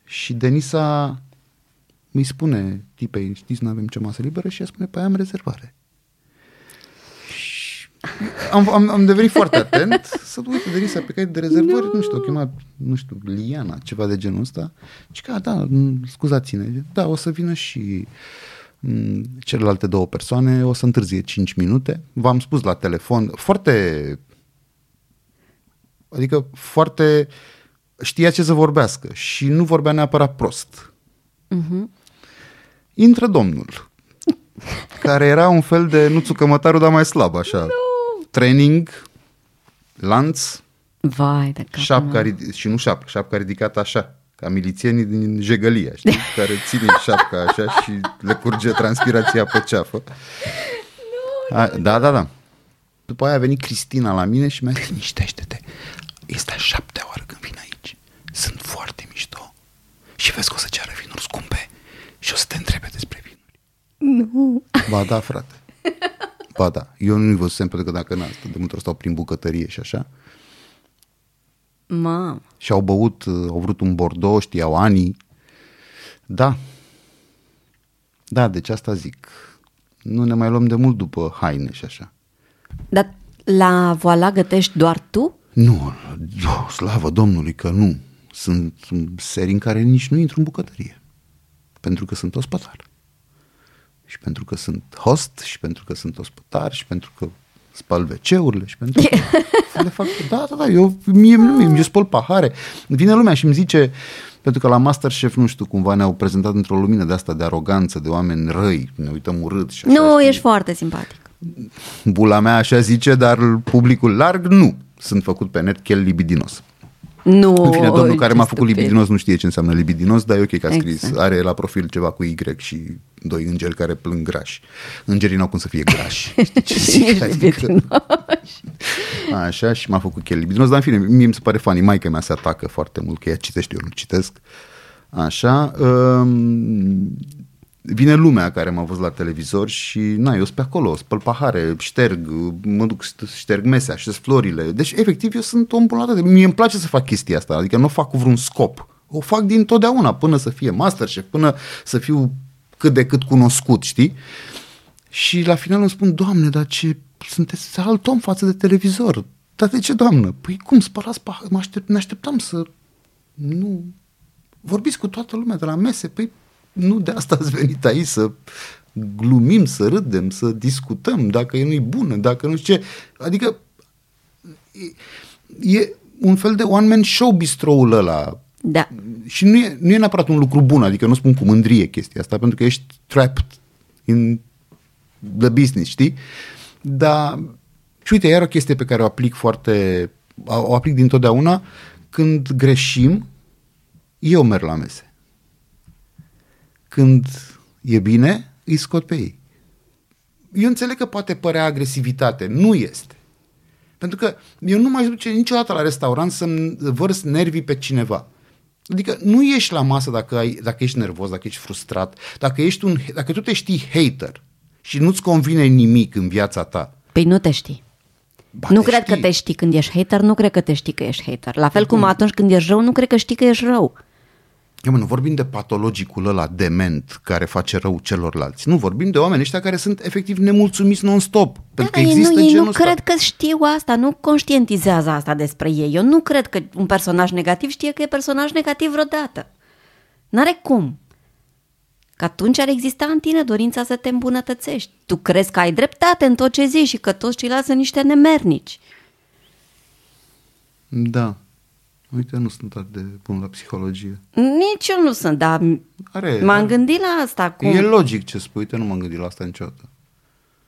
Și Denisa îi spune tipei, știți, nu avem ce masă liberă, și ea spune, păi am rezervare. Am devenit foarte atent să uite, Denisa pe care de rezervări, nu știu, o chema, nu știu, Liana, ceva de genul ăsta. Și că, da, scuzați-ne, da, o să vină și celelalte 2 persoane, o să întârzie 5 minute. V-am spus la telefon, foarte știa ce să vorbească și nu vorbea neapărat prost. Intră domnul, care era un fel de Nuțu Cămătaru, dar mai slab, așa. Training, lanț, vai, de șapca și nu șapca ridicată așa, ca milițienii din Jegălia, știi? Care ține șapca așa și le curge transpirația pe ceafă. Da. După aia a venit Cristina la mine și mi-a zis, liniștește-te, este a 7-a oară când vin aici, sunt foarte mișto și vezi că o să ceară vinuri scumpe și o Nu. Ba da, frate. Ba da. Eu nu-i văzusem, pentru că dacă n-am, de multe ori stau prin bucătărie și așa. Mamă. Și au băut, au vrut un bordeaux, știau anii. Da. Da, deci asta zic. Nu ne mai luăm de mult după haine și așa. Dar la Voila gătești doar tu? Nu, slavă Domnului că nu. Sunt serii în care nici nu intru în bucătărie. Pentru că sunt ospătar. Și pentru că sunt host, și pentru că sunt ospătar, și pentru că spăl WC-urile, și pentru că le fac... Da, eu spăl pahare. Vine lumea și îmi zice... Pentru că la Masterchef, nu știu, cumva ne-au prezentat într-o lumină de asta, de aroganță, de oameni răi, ne uităm urât și așa. Nu, știu. Ești foarte simpatic. Bula mea așa zice, dar publicul larg nu. Sunt făcut pe net chel libidinos. Nu. În fine, domnul care m-a făcut libidinos nu știe ce înseamnă libidinos, dar e ok că a scris. Exact. Are la profil ceva cu Y și doi îngeri care plâng grași. Îngerii n-au cum să fie grași. Știi ce zic? Adică... Așa, și m-a făcut chel libidinos, dar în fine, mie mi se pare funny. Maica mea se atacă foarte mult, că ea citește, eu nu citesc. Așa. Vine lumea care m-a văzut la televizor și na, eu sunt pe acolo, spăl pahare, șterg, mă duc, șterg mese, așez florile. Deci, efectiv, eu sunt om bună. Mie îmi place să fac chestia asta, adică nu o fac cu vreun scop. O fac din totdeauna, până să fie Masterchef, până să fiu cât de cât cunoscut, știi? Și la final îmi spun, Doamne, dar ce, sunteți alt om față de televizor. Dar de ce, Doamnă? Păi cum, spălați pahare? Ne așteptam să nu... Vorbiți cu toată lumea de la mese, păi... Nu de asta ați venit aici, să glumim, să râdem, să discutăm dacă e nu-i bună, dacă nu știu ce. Adică e un fel de one-man show bistroul ăla. Da. Și nu e neapărat un lucru bun, adică nu spun cu mândrie chestia asta, pentru că ești trapped in the business, știi? Dar, și uite, iar o chestie pe care o aplic dintotdeauna, când greșim, eu merg la mese. Când e bine, îi scot pe ei. Eu înțeleg că poate părea agresivitate. Nu este. Pentru că eu nu m-aș duce niciodată la restaurant să-mi vărs nervii pe cineva. Adică nu ieși la masă dacă ești nervos, dacă ești frustrat, dacă tu te știi hater și nu-ți convine nimic în viața ta. Păi nu te știi. Ba, nu cred că te știi când ești hater, nu cred că te știi că ești hater. La fel cum atunci când ești rău, nu cred că știi că ești rău. Nu vorbim de patologicul ăla dement care face rău celorlalți. Nu vorbim de oameni ăștia care sunt efectiv nemulțumiți non-stop. Da, pentru că există genul ăsta. Ei nu cred că știu asta, nu conștientizează asta despre ei. Eu nu cred că un personaj negativ știe că e personaj negativ vreodată. N-are cum. Că atunci ar exista în tine dorința să te îmbunătățești. Tu crezi că ai dreptate în tot ce zici și că toți ceilalți sunt niște nemernici. Da. Uite, nu sunt atât de bun la psihologie. Nici eu nu sunt, dar m-am gândit la asta. Cum... E logic ce spui, uite, nu m-am gândit la asta niciodată.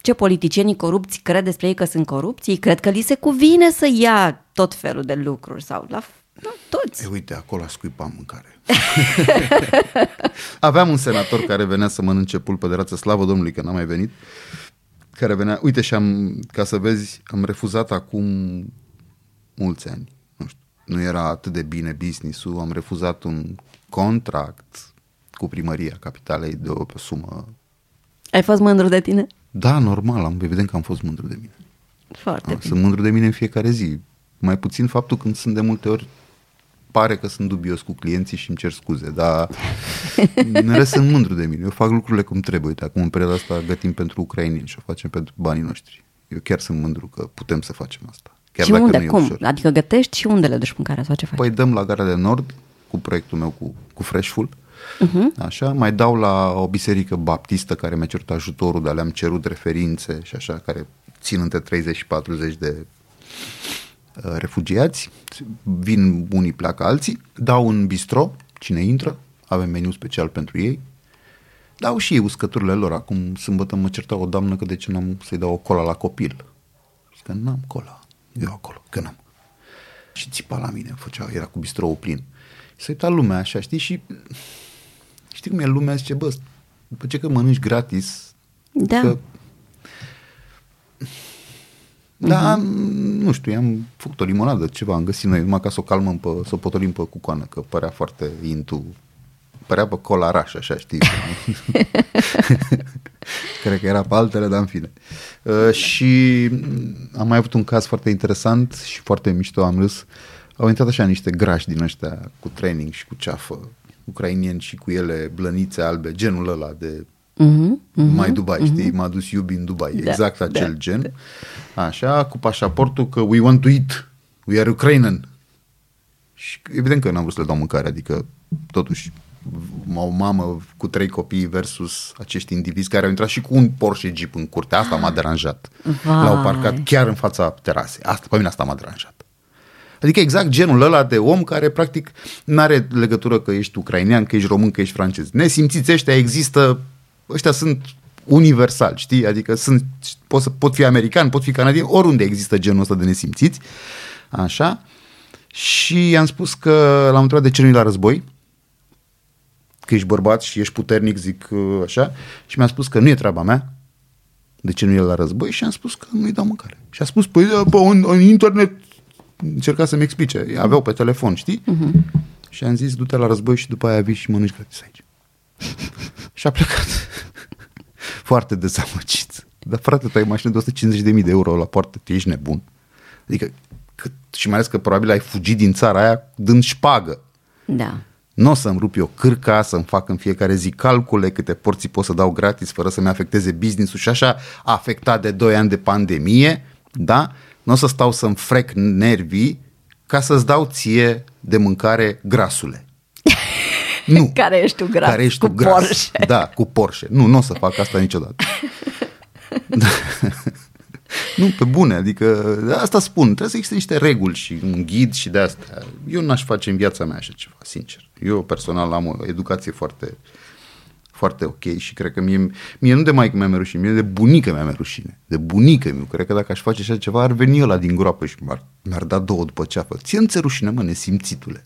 Ce politicienii corupți cred despre ei că sunt corupții? Cred că li se cuvine să ia tot felul de lucruri sau la... Nu, toți. E, uite, acolo a scuipat mâncare. Aveam un senator care venea să mănânce pulpă de rață, slavă Domnului că n-a mai venit, care venea, uite, și ca să vezi, am refuzat acum mulți ani. Nu era atât de bine business-ul, am refuzat un contract cu primăria Capitalei de o sumă. Ai fost mândru de tine? Da, normal, evident că am fost mândru de mine. Foarte bine. Sunt mândru de mine în fiecare zi. Mai puțin faptul când sunt de multe ori pare că sunt dubios cu clienții și îmi cer scuze, dar în rest sunt mândru de mine. Eu fac lucrurile cum trebuie. Uite, acum în perioada asta gătim pentru ucraineni și o facem pentru banii noștri. Eu chiar sunt mândru că putem să facem asta. Chiar și unde? Cum? Ușor. Adică gătești și unde le duci mâncarea sau ce faci? Păi dăm la Gara de Nord cu proiectul meu cu Freshful. Uh-huh. Așa, mai dau la o biserică baptistă care mi-a cerut ajutorul, dar le-am cerut referințe și așa, care țin între 30 și 40 de refugiați. Vin unii, pleacă alții. Dau un bistro, cine intră, avem meniu special pentru ei. Dau și ei uscăturile lor. Acum sâmbătă mă certa o doamnă că de ce n-am să-i dau o cola la copil. Că n-am cola. Eu acolo, că n-am. Și țipa la mine, era cu bistrou plin. Și s-a uitat lumea așa, știi? Și știi cum e lumea, zice, bă, după ce că mănânci gratis, da. Că... Da, nu știu, am făcut o limonadă, ceva, am găsit noi, numai ca să o calmăm, să o potolim pe cucoană, că părea foarte părea pe colaraș, așa, știi? Cred că era pe altele, dar în fine. Și am mai avut un caz foarte interesant și foarte mișto, am râs. Au intrat așa niște grași din ăștia cu training și cu ceafă, ucrainieni și cu ele blănițe albe, genul ăla de mai Dubai, știi? M-a dus iubi în Dubai, da, exact acel gen. Da. Așa, cu pașaportul că we want to eat, we are Ukrainian. Și evident că n-am vrut să le dau mâncare, adică totuși o mamă cu 3 copii versus acești indivizi care au intrat și cu un Porsche Jeep în curte. Asta m-a deranjat. Vai. L-au parcat chiar în fața terasei. Asta, pe mine asta m-a deranjat. Adică exact genul ăla de om care practic n-are legătură că ești ucrainean, că ești român, că ești francez. Nesimțiți ăștia există, ăștia sunt universal, știi? Adică sunt, pot fi american, pot fi canadian, oriunde există genul ăsta de nesimțiți. Așa. Și i-am spus că l-am întrebat de ce nu-i la război, că ești bărbat și ești puternic, zic așa, și mi-a spus că nu e treaba mea, de ce nu e la război, și am spus că nu-i dau mâncare. Și a spus, păi, în internet, încerca să-mi explice, aveau pe telefon, știi? Uh-huh. Și am zis, du-te la război și după aia vii și mănânci gratis aici. Și a plecat. Foarte dezamăgit. Dar frate, tu ai mașină de 150.000 de euro la poartă, te ești nebun. Adică, și mai ales că probabil ai fugit din țara aia dând șpagă. Da. Nu o să-mi rup eu cârca, să-mi fac în fiecare zi calcule câte porții pot să dau gratis fără să-mi afecteze business-ul și așa afectat de 2 ani de pandemie, da? Nu o să stau să-mi frec nervii ca să-ți dau ție de mâncare grasule. Nu. Care ești tu gras, care ești cu gras. Porsche. Da, cu Porsche. Nu, nu o să fac asta niciodată. Da. Nu, pe bune, adică asta spun, trebuie să existe niște reguli și un ghid și de asta. Eu n-aș face în viața mea așa ceva, sincer. Eu personal am o educație foarte, foarte ok și cred că mie nu de maică mi-am rușine, mie de bunică mi-am rușine, de bunică-miu. Cred că dacă aș face așa ceva ar veni ăla din groapă și mi-ar da 2 după ceapă. Ție-mi-ți rușine, mă, nesimțitule.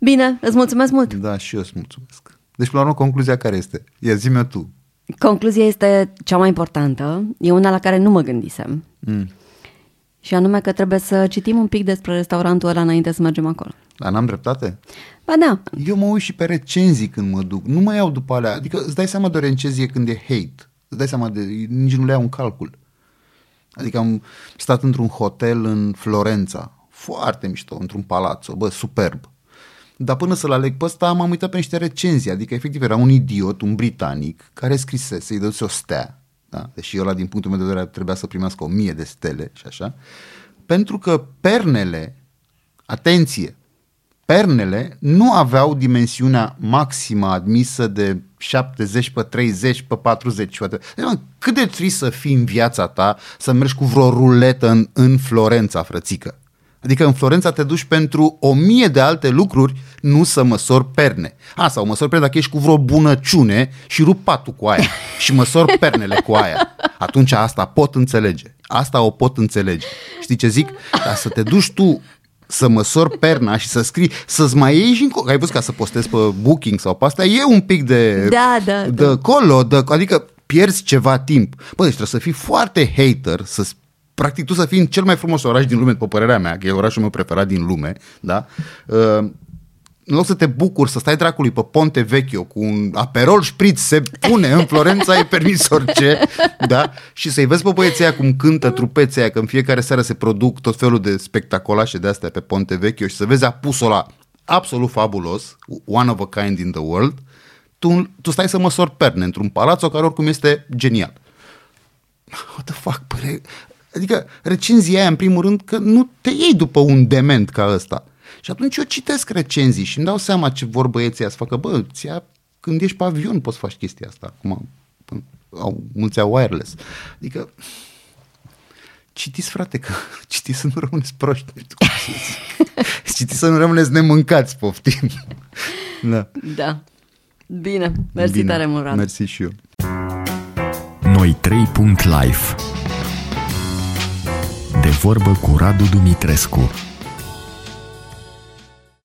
Bine, îți mulțumesc mult. Da, și eu îți mulțumesc. Deci, până la urmă, concluzia care este? Ia zi-mi tu. Concluzia este cea mai importantă, e una la care nu mă gândisem. Și anume că trebuie să citim un pic despre restaurantul ăla înainte să mergem acolo. Dar n-am dreptate? Ba da. Eu mă uit și pe recenzii când mă duc, nu mai iau după alea, adică îți dai seama de o recenzie când e hate, îți dai seama de, nici nu le iau în calcul. Adică am stat într-un hotel în Florența, foarte mișto, într-un palazzo, bă, superb. Dar până să-l aleg pe ăsta m-am uitat pe niște recenzii, adică efectiv era un idiot, un britanic, care scrisese, îi dăduse o stea, da? Deși ăla din punctul meu de vedere trebuia să primească 1000 de stele și așa, pentru că pernele, atenție, pernele nu aveau dimensiunea maximă admisă de 70 pe 30 pe 40. Cât de trist să fii în viața ta să mergi cu vreo ruletă în Florența, frățică. Adică în Florența te duci pentru 1000 de alte lucruri, nu să măsori perne. A, sau măsori perne dacă ești cu vreo bunăciune și rup patul cu aia și măsori pernele cu aia. Atunci asta pot înțelege. Asta o pot înțelege. Știi ce zic? Dar să te duci tu să măsori perna și să scrii, să-ți mai iei încă. Ai văzut ca să postezi pe Booking sau pe asta? E un pic de... Da. Colo, adică pierzi ceva timp. Bă, deci trebuie să fii foarte hater, să practic tu să fii în cel mai frumos oraș din lume, după părerea mea, că e orașul meu preferat din lume, da? În loc să te bucuri, să stai dracului pe Ponte Vecchio cu un aperol șpriț, se pune în Florența, e permis orice, da? Și să-i vezi pe băieții aia cum cântă trupețea aia, că în fiecare seară se produc tot felul de spectacolașe de astea pe Ponte Vecchio și să vezi apusul ăla absolut fabulos, one of a kind in the world, tu stai să măsori perne într-un palazzo care oricum este genial. What the fuck, păi... Adică recenzia aia, în primul rând, că nu te iei după un dement ca ăsta. Și atunci eu citesc recenzii și îmi dau seama ce vor băieții aia să facă. Bă, când ești pe avion poți să faci chestia asta. Acum mulți au wireless. Adică citiți, frate, că citiți să nu rămâneți proști. Citiți să nu rămâneți nemâncați, poftim. Da. Bine, mersi tare mult, Radu. Mersi și eu. Noi3.life. De vorbă cu Radu Dumitrescu.